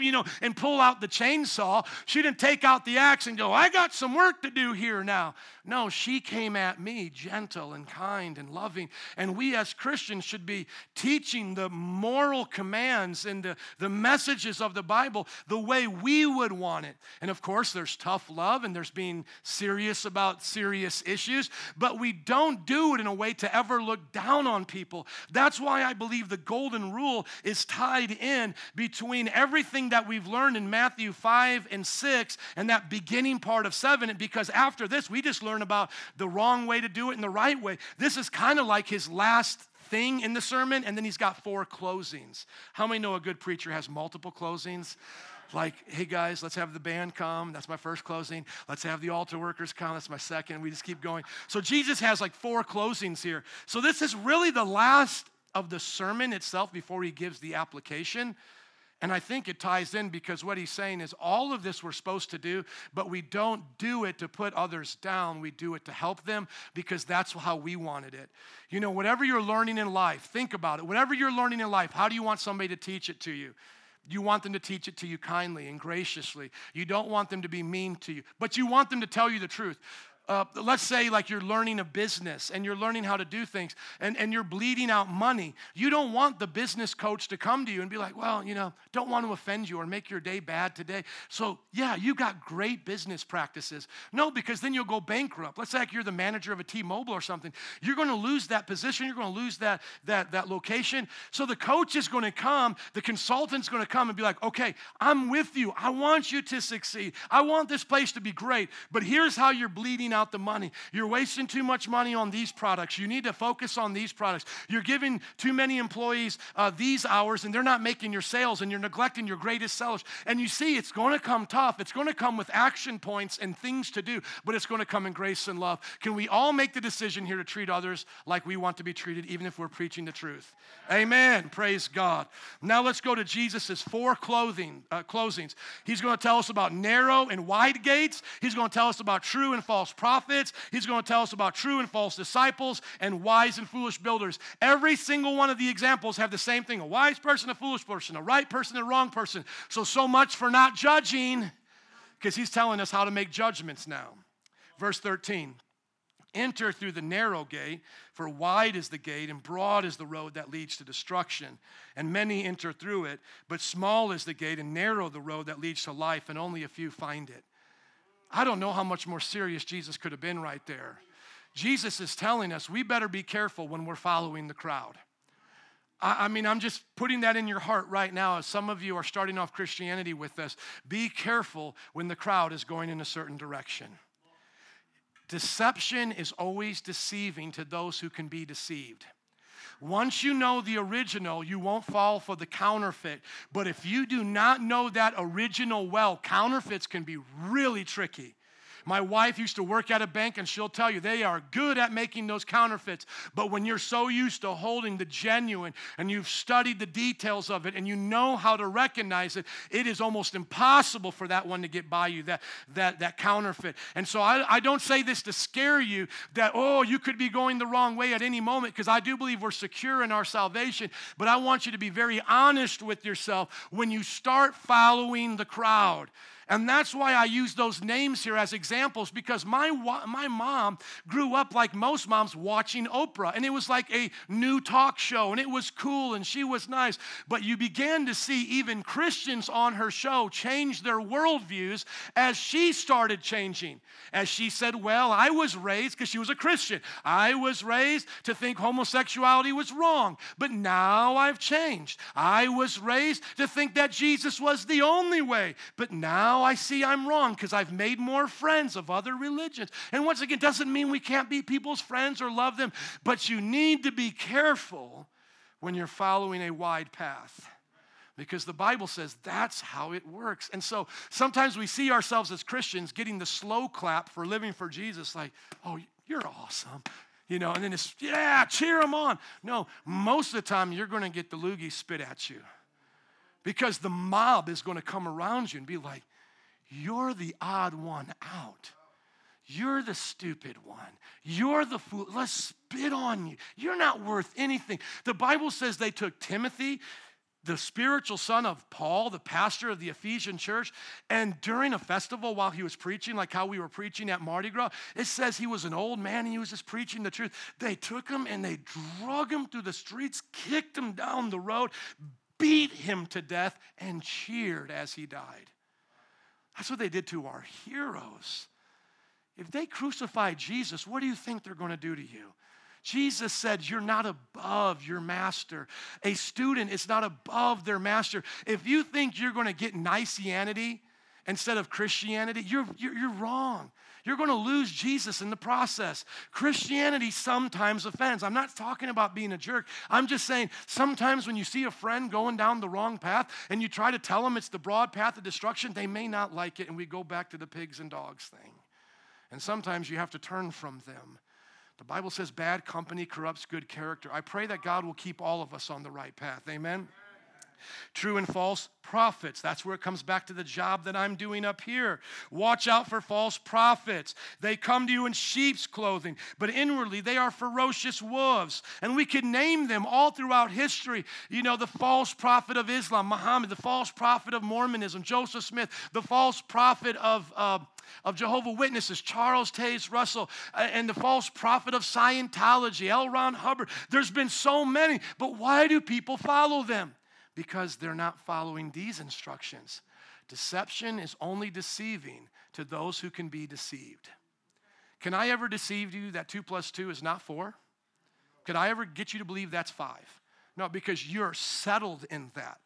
You know, and pull out the chainsaw. She didn't take out the axe and go, I got some work to do here now. No, she came at me gentle and kind and loving. And we as Christians should be teaching the moral commands and the, the messages of the Bible the way we would want it. And of course, there's tough love and there's being serious about serious issues, but we don't do it in a way to ever look down on people. That's why I believe the Golden Rule is tied in between everything that we've learned in Matthew five and six and that beginning part of seven, because after this, we just learn about the wrong way to do it and the right way. This is kind of like his last thing in the sermon, and then he's got four closings. How many know a good preacher has multiple closings? Like, hey guys, let's have the band come. That's my first closing. Let's have the altar workers come. That's my second. We just keep going. So Jesus has like four closings here. So this is really the last of the sermon itself before he gives the application. And I think it ties in because what he's saying is all of this we're supposed to do, but we don't do it to put others down. We do it to help them because that's how we wanted it. You know, whatever you're learning in life, think about it. Whatever you're learning in life, how do you want somebody to teach it to you? You want them to teach it to you kindly and graciously. You don't want them to be mean to you, but you want them to tell you the truth. Uh, let's say like you're learning a business and you're learning how to do things and, and you're bleeding out money. You don't want the business coach to come to you and be like, well, you know, don't want to offend you or make your day bad today. So yeah, you got great business practices. No, because then you'll go bankrupt. Let's say like you're the manager of a T-Mobile or something. You're going to lose that position. You're going to lose that, that, that location. So the coach is going to come. The consultant's going to come and be like, okay, I'm with you. I want you to succeed. I want this place to be great, but here's how you're bleeding out the money. You're wasting too much money on these products. You need to focus on these products. You're giving too many employees uh, these hours and they're not making your sales and you're neglecting your greatest sellers. And you see, it's going to come tough. It's going to come with action points and things to do, but it's going to come in grace and love. Can we all make the decision here to treat others like we want to be treated, even if we're preaching the truth? Amen. Praise God. Now let's go to Jesus's four clothing, uh, closings. He's going to tell us about narrow and wide gates. He's going to tell us about true and false prophets. He's going to tell us about true and false disciples and wise and foolish builders. Every single one of the examples have the same thing, a wise person, a foolish person, a right person, a wrong person. So, so much for not judging, because he's telling us how to make judgments now. Verse thirteen, enter through the narrow gate, for wide is the gate and broad is the road that leads to destruction, and many enter through it, but small is the gate and narrow the road that leads to life, and only a few find it. I don't know how much more serious Jesus could have been right there. Jesus is telling us we better be careful when we're following the crowd. I mean, I'm just putting that in your heart right now as some of you are starting off Christianity with us. Be careful when the crowd is going in a certain direction. Deception is always deceiving to those who can be deceived. Once you know the original, you won't fall for the counterfeit. But if you do not know that original well, counterfeits can be really tricky. My wife used to work at a bank, and she'll tell you they are good at making those counterfeits. But when you're so used to holding the genuine and you've studied the details of it and you know how to recognize it, it is almost impossible for that one to get by you, that that, that counterfeit. And so I, I don't say this to scare you that, oh, you could be going the wrong way at any moment, because I do believe we're secure in our salvation. But I want you to be very honest with yourself when you start following the crowd. And that's why I use those names here as examples, because my my mom grew up, like most moms, watching Oprah. And it was like a new talk show, and it was cool, and she was nice. But you began to see even Christians on her show change their worldviews as she started changing. As she said, well, I was raised, because she was a Christian, I was raised to think homosexuality was wrong, but now I've changed. I was raised to think that Jesus was the only way, but now I see I'm wrong because I've made more friends of other religions. And once again, doesn't mean we can't be people's friends or love them, but you need to be careful when you're following a wide path, because the Bible says that's how it works. And so sometimes we see ourselves as Christians getting the slow clap for living for Jesus, like, oh, you're awesome, you know, and then it's, yeah, cheer them on. No, most of the time you're going to get the loogie spit at you, because the mob is going to come around you and be like, you're the odd one out. You're the stupid one. You're the fool. Let's spit on you. You're not worth anything. The Bible says they took Timothy, the spiritual son of Paul, the pastor of the Ephesian church, and during a festival while he was preaching, like how we were preaching at Mardi Gras, it says he was an old man and he was just preaching the truth. They took him and they drug him through the streets, kicked him down the road, beat him to death, and cheered as he died. That's what they did to our heroes. If they crucify Jesus, what do you think they're going to do to you? Jesus said, you're not above your master. A student is not above their master. If you think you're going to get Niceanity instead of Christianity, you're, you're, you're wrong. You're going to lose Jesus in the process. Christianity sometimes offends. I'm not talking about being a jerk. I'm just saying sometimes when you see a friend going down the wrong path and you try to tell them it's the broad path of destruction, they may not like it, and we go back to the pigs and dogs thing. And sometimes you have to turn from them. The Bible says bad company corrupts good character. I pray that God will keep all of us on the right path. Amen? True and false prophets. That's where it comes back to the job that I'm doing up here. Watch out for false prophets. They come to you in sheep's clothing, but inwardly they are ferocious wolves. And we could name them all throughout history. You know, the false prophet of Islam, Muhammad, the false prophet of Mormonism, Joseph Smith, the false prophet of uh, of Jehovah's Witnesses, Charles Taze Russell, and the false prophet of Scientology, L. Ron Hubbard. There's been so many, but why do people follow them? Because they're not following these instructions. Deception is only deceiving to those who can be deceived. Can I ever deceive you that two plus two is not four? Could I ever get you to believe that's five? No, because you're settled in that.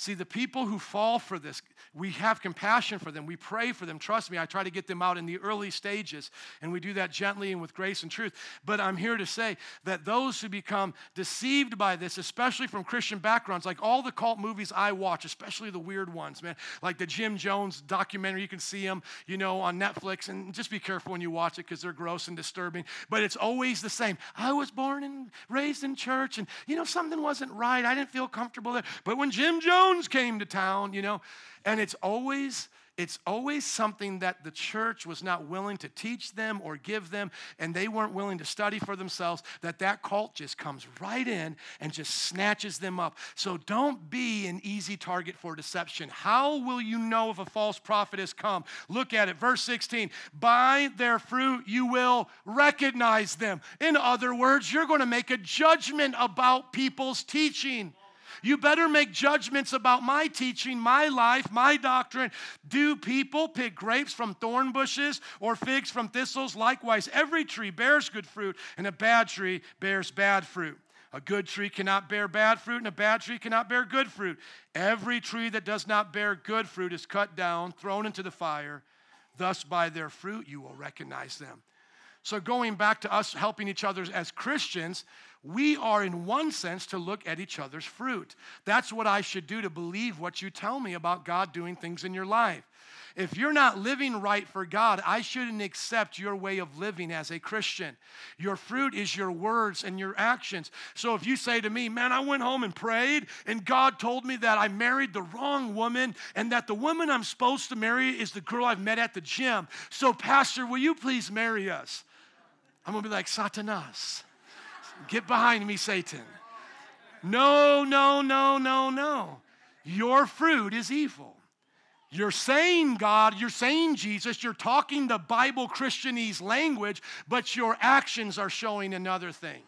See, the people who fall for this, we have compassion for them. We pray for them. Trust me, I try to get them out in the early stages, and we do that gently and with grace and truth. But I'm here to say that those who become deceived by this, especially from Christian backgrounds, like all the cult movies I watch, especially the weird ones, man, like the Jim Jones documentary, you can see them, you know, on Netflix, and just be careful when you watch it because they're gross and disturbing. But it's always the same. I was born and raised in church, and, you know, something wasn't right. I didn't feel comfortable there. But when Jim Jones came to town, you know, and it's always it's always something that the church was not willing to teach them or give them, and they weren't willing to study for themselves, that that cult just comes right in and just snatches them up. So don't be an easy target for deception. How will you know if a false prophet has come? Look at it, verse sixteen. By their fruit you will recognize them. In other words, you're going to make a judgment about people's teaching. You better make judgments about my teaching, my life, my doctrine. Do people pick grapes from thorn bushes or figs from thistles? Likewise, every tree bears good fruit, and a bad tree bears bad fruit. A good tree cannot bear bad fruit, and a bad tree cannot bear good fruit. Every tree that does not bear good fruit is cut down, thrown into the fire. Thus, by their fruit, you will recognize them. So going back to us helping each other as Christians, we are in one sense to look at each other's fruit. That's what I should do to believe what you tell me about God doing things in your life. If you're not living right for God, I shouldn't accept your way of living as a Christian. Your fruit is your words and your actions. So if you say to me, man, I went home and prayed, and God told me that I married the wrong woman, and that the woman I'm supposed to marry is the girl I've met at the gym. So, Pastor, will you please marry us? I'm going to be like, Satanas, get behind me, Satan. No, no, no, no, no. Your fruit is evil. You're saying God, you're saying Jesus, you're talking the Bible Christianese language, but your actions are showing another thing.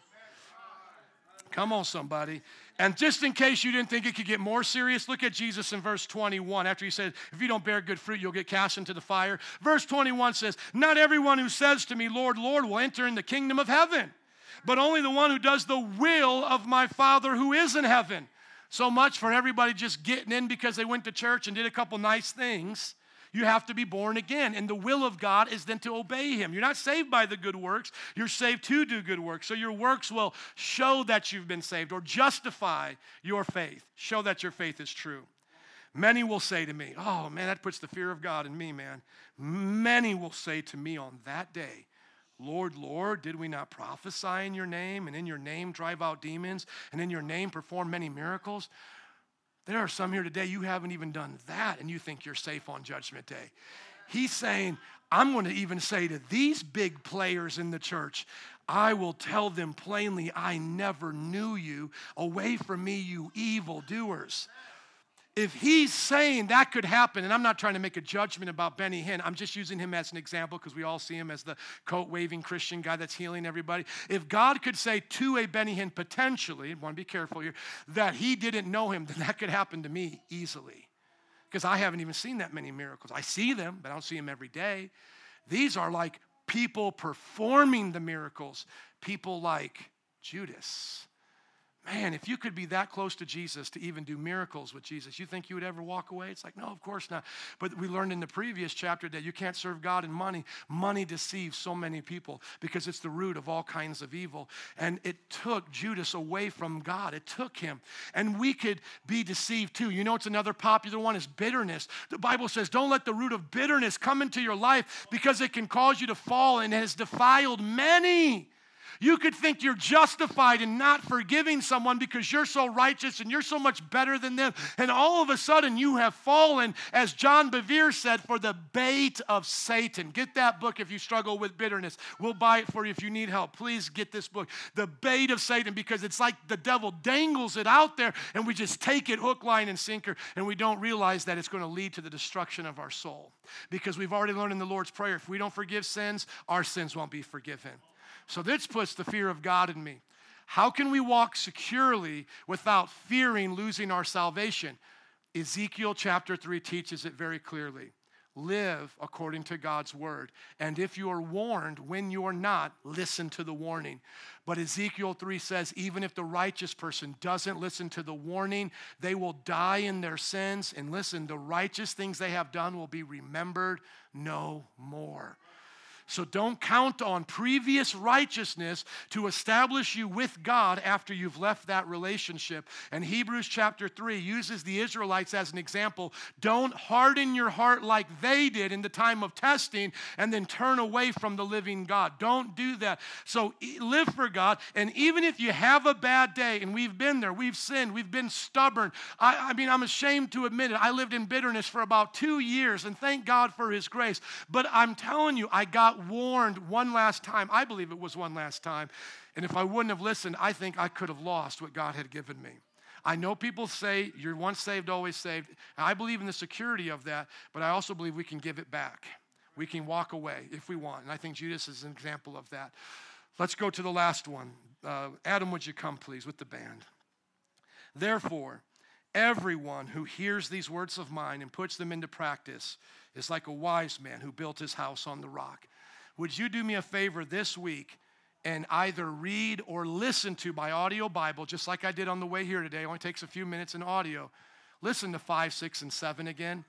Come on, somebody. And just in case you didn't think it could get more serious, look at Jesus in verse twenty-one. After he said, if you don't bear good fruit, you'll get cast into the fire. Verse twenty-one says, not everyone who says to me, Lord, Lord, will enter in the kingdom of heaven, but only the one who does the will of my Father who is in heaven. So much for everybody just getting in because they went to church and did a couple nice things. You have to be born again, and the will of God is then to obey him. You're not saved by the good works. You're saved to do good works. So your works will show that you've been saved or justify your faith, show that your faith is true. Many will say to me, oh, man, that puts the fear of God in me, man. Many will say to me on that day, Lord, Lord, did we not prophesy in your name, and in your name drive out demons, and in your name perform many miracles? There are some here today, you haven't even done that, and you think you're safe on Judgment Day. He's saying, I'm going to even say to these big players in the church, I will tell them plainly, I never knew you. Away from me, you evildoers. If he's saying that could happen, and I'm not trying to make a judgment about Benny Hinn, I'm just using him as an example because we all see him as the coat-waving Christian guy that's healing everybody. If God could say to a Benny Hinn potentially, I want to be careful here, that he didn't know him, then that could happen to me easily because I haven't even seen that many miracles. I see them, but I don't see them every day. These are like people performing the miracles, people like Judas. Man, if you could be that close to Jesus to even do miracles with Jesus, you think you would ever walk away? It's like, no, of course not. But we learned in the previous chapter that you can't serve God and money. Money deceives so many people because it's the root of all kinds of evil. And it took Judas away from God. It took him. And we could be deceived too. You know, it's another popular one is bitterness. The Bible says, don't let the root of bitterness come into your life because it can cause you to fall, and it has defiled many. You could think you're justified in not forgiving someone because you're so righteous and you're so much better than them. And all of a sudden you have fallen, as John Bevere said, for the bait of Satan. Get that book if you struggle with bitterness. We'll buy it for you if you need help. Please get this book, The Bait of Satan, because it's like the devil dangles it out there and we just take it hook, line, and sinker, and we don't realize that it's going to lead to the destruction of our soul. Because we've already learned in the Lord's Prayer, if we don't forgive sins, our sins won't be forgiven. So this puts the fear of God in me. How can we walk securely without fearing losing our salvation? Ezekiel chapter three teaches it very clearly. Live according to God's word. And if you are warned when you are not, listen to the warning. But Ezekiel three says, even if the righteous person doesn't listen to the warning, they will die in their sins. And listen, the righteous things they have done will be remembered no more. So don't count on previous righteousness to establish you with God after you've left that relationship. And Hebrews chapter three uses the Israelites as an example. Don't harden your heart like they did in the time of testing and then turn away from the living God. Don't do that. So live for God. And even if you have a bad day, and we've been there, we've sinned, we've been stubborn. I, I mean, I'm ashamed to admit it. I lived in bitterness for about two years, and thank God for His grace. But I'm telling you, I got warned one last time. I believe it was one last time. And if I wouldn't have listened, I think I could have lost what God had given me. I know people say, you're once saved, always saved. And I believe in the security of that, but I also believe we can give it back. We can walk away if we want. And I think Judas is an example of that. Let's go to the last one. Uh, Adam, would you come, please, with the band? Therefore, everyone who hears these words of mine and puts them into practice is like a wise man who built his house on the rock. Would you do me a favor this week and either read or listen to my audio Bible, just like I did on the way here today? It only takes a few minutes in audio. Listen to five, six, and seven again,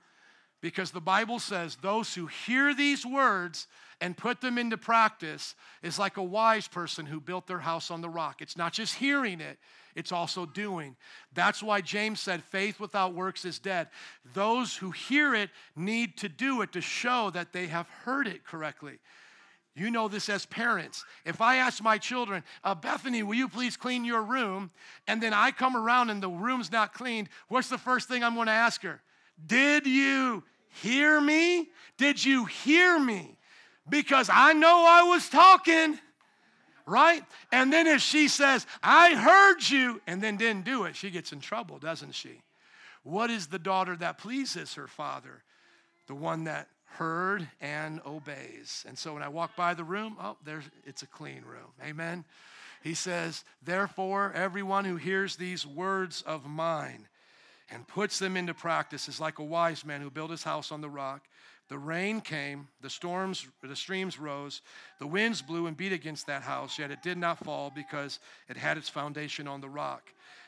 because the Bible says those who hear these words and put them into practice is like a wise person who built their house on the rock. It's not just hearing it, it's also doing. That's why James said faith without works is dead. Those who hear it need to do it to show that they have heard it correctly. You know this as parents. If I ask my children, uh, Bethany, will you please clean your room? And then I come around and the room's not cleaned, what's the first thing I'm going to ask her? Did you hear me? Did you hear me? Because I know I was talking, right? And then if she says, I heard you, and then didn't do it, she gets in trouble, doesn't she? What is the daughter that pleases her father? The one that heard and obeys. And so when I walk by the room, oh, there's, it's a clean room. Amen. He says, therefore, everyone who hears these words of mine and puts them into practice is like a wise man who built his house on the rock. The rain came, the storms, the streams rose, the winds blew and beat against that house, yet it did not fall because it had its foundation on the rock.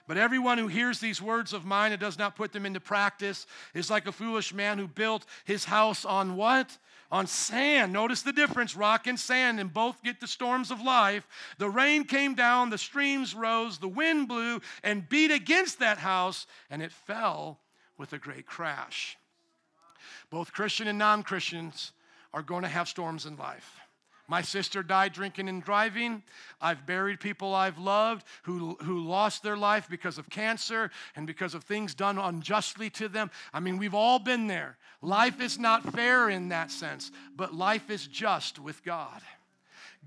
But everyone who hears these words of mine and does not put them into practice is like a foolish man who built his house on what? On sand. Notice the difference, rock and sand, and both get the storms of life. The rain came down, the streams rose, the wind blew and beat against that house, and it fell with a great crash. Both Christian and non-Christians are going to have storms in life. My sister died drinking and driving. I've buried people I've loved who, who lost their life because of cancer and because of things done unjustly to them. I mean, we've all been there. Life is not fair in that sense, but life is just with God.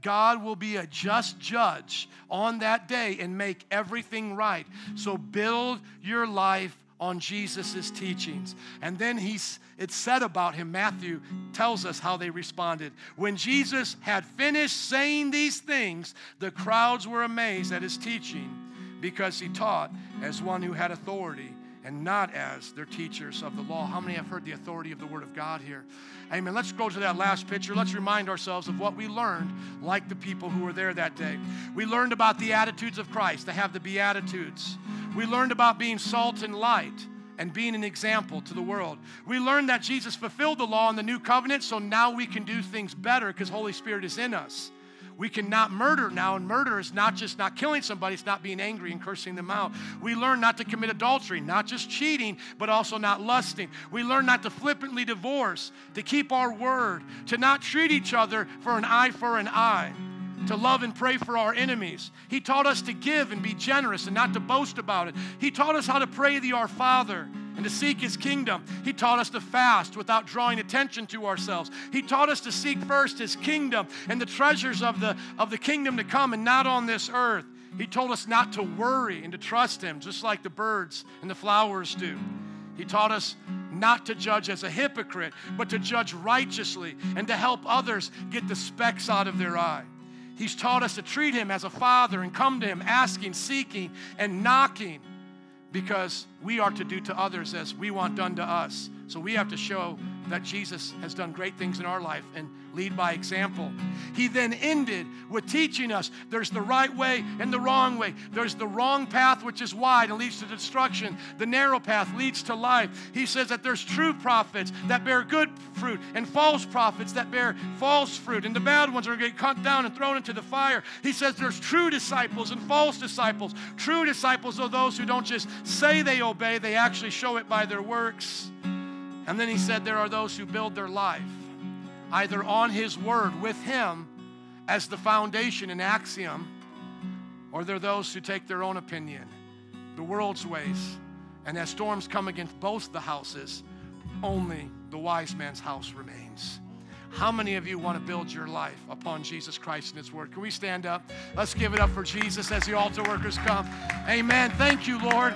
God will be a just judge on that day and make everything right. So build your life on Jesus' teachings. And then he's, it's said about him, Matthew tells us how they responded. When Jesus had finished saying these things, the crowds were amazed at his teaching because he taught as one who had authority and not as their teachers of the law. How many have heard the authority of the Word of God here? Amen. Let's go to that last picture. Let's remind ourselves of what we learned, like the people who were there that day. We learned about the attitudes of Christ, to have the Beatitudes. We learned about being salt and light and being an example to the world. We learned that Jesus fulfilled the law in the new covenant, so now we can do things better because Holy Spirit is in us. We cannot murder now, and murder is not just not killing somebody, it's not being angry and cursing them out. We learn not to commit adultery, not just cheating, but also not lusting. We learn not to flippantly divorce, to keep our word, to not treat each other for an eye for an eye, to love and pray for our enemies. He taught us to give and be generous and not to boast about it. He taught us how to pray the Our Father and to seek His kingdom. He taught us to fast without drawing attention to ourselves. He taught us to seek first His kingdom and the treasures of the, of the kingdom to come and not on this earth. He told us not to worry and to trust Him, just like the birds and the flowers do. He taught us not to judge as a hypocrite, but to judge righteously and to help others get the specks out of their eye. He's taught us to treat Him as a father and come to Him asking, seeking, and knocking, because we are to do to others as we want done to us. So we have to show that Jesus has done great things in our life and lead by example. He then ended with teaching us there's the right way and the wrong way. There's the wrong path, which is wide and leads to destruction. The narrow path leads to life. He says that there's true prophets that bear good fruit and false prophets that bear false fruit. And the bad ones are going to get cut down and thrown into the fire. He says there's true disciples and false disciples. True disciples are those who don't just say they obey, they actually show it by their works. And then he said there are those who build their life either on his word with him as the foundation and axiom, or they're those who take their own opinion, the world's ways. And as storms come against both the houses, only the wise man's house remains. How many of you want to build your life upon Jesus Christ and his word? Can we stand up? Let's give it up for Jesus as the altar workers come. Amen. Thank you, Lord.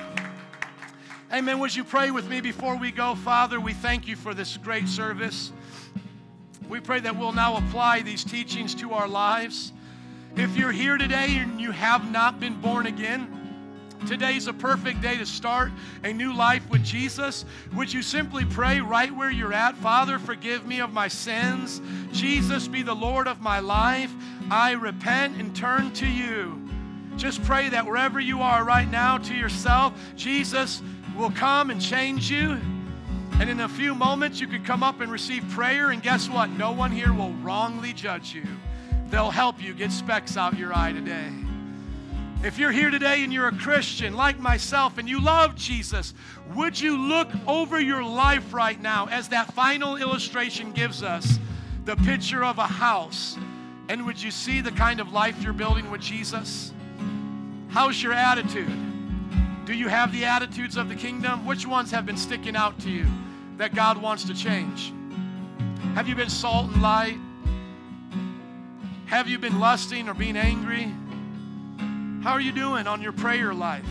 Amen. Would you pray with me before we go? Father, we thank you for this great service. We pray that we'll now apply these teachings to our lives. If you're here today and you have not been born again, today's a perfect day to start a new life with Jesus. Would you simply pray right where you're at? Father, forgive me of my sins. Jesus, be the Lord of my life. I repent and turn to you. Just pray that wherever you are right now to yourself, Jesus will come and change you. And in a few moments, you could come up and receive prayer. And guess what? No one here will wrongly judge you. They'll help you get specks out your eye today. If you're here today and you're a Christian like myself and you love Jesus, would you look over your life right now as that final illustration gives us the picture of a house? And would you see the kind of life you're building with Jesus? How's your attitude? Do you have the attitudes of the kingdom? Which ones have been sticking out to you that God wants to change? Have you been salt and light? Have you been lusting or being angry? How are you doing on your prayer life?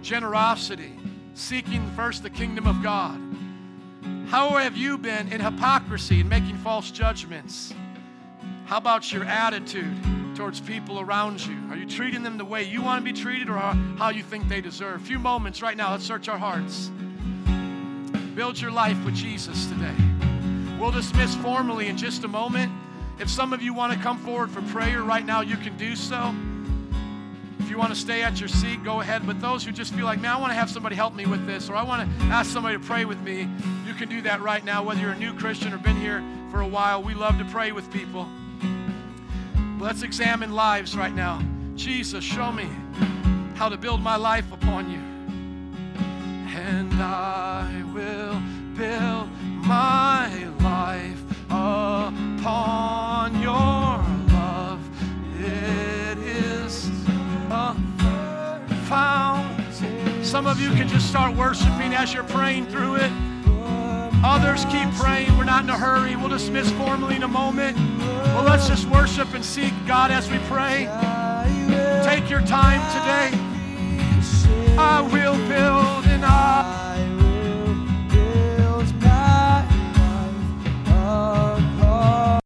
Generosity, seeking first the kingdom of God. How have you been in hypocrisy and making false judgments? How about your attitude towards people around you? Are you treating them the way you want to be treated or how you think they deserve? A few moments right now, let's search our hearts. Build your life with Jesus today. We'll dismiss formally in just a moment. If some of you want to come forward for prayer right now, you can do so. If you want to stay at your seat, go ahead. But those who just feel like, man, I want to have somebody help me with this, or I want to ask somebody to pray with me, you can do that right now, whether you're a new Christian or been here for a while. We love to pray with people. But let's examine lives right now. Jesus, show me how to build my life upon you. And I will build my life upon your love. It is a fountain. Some of you can just start worshiping as you're praying through it. Others keep praying. We're not in a hurry. We'll dismiss formally in a moment. Well, let's just worship and seek God as we pray. Take your time today. I will build an altar.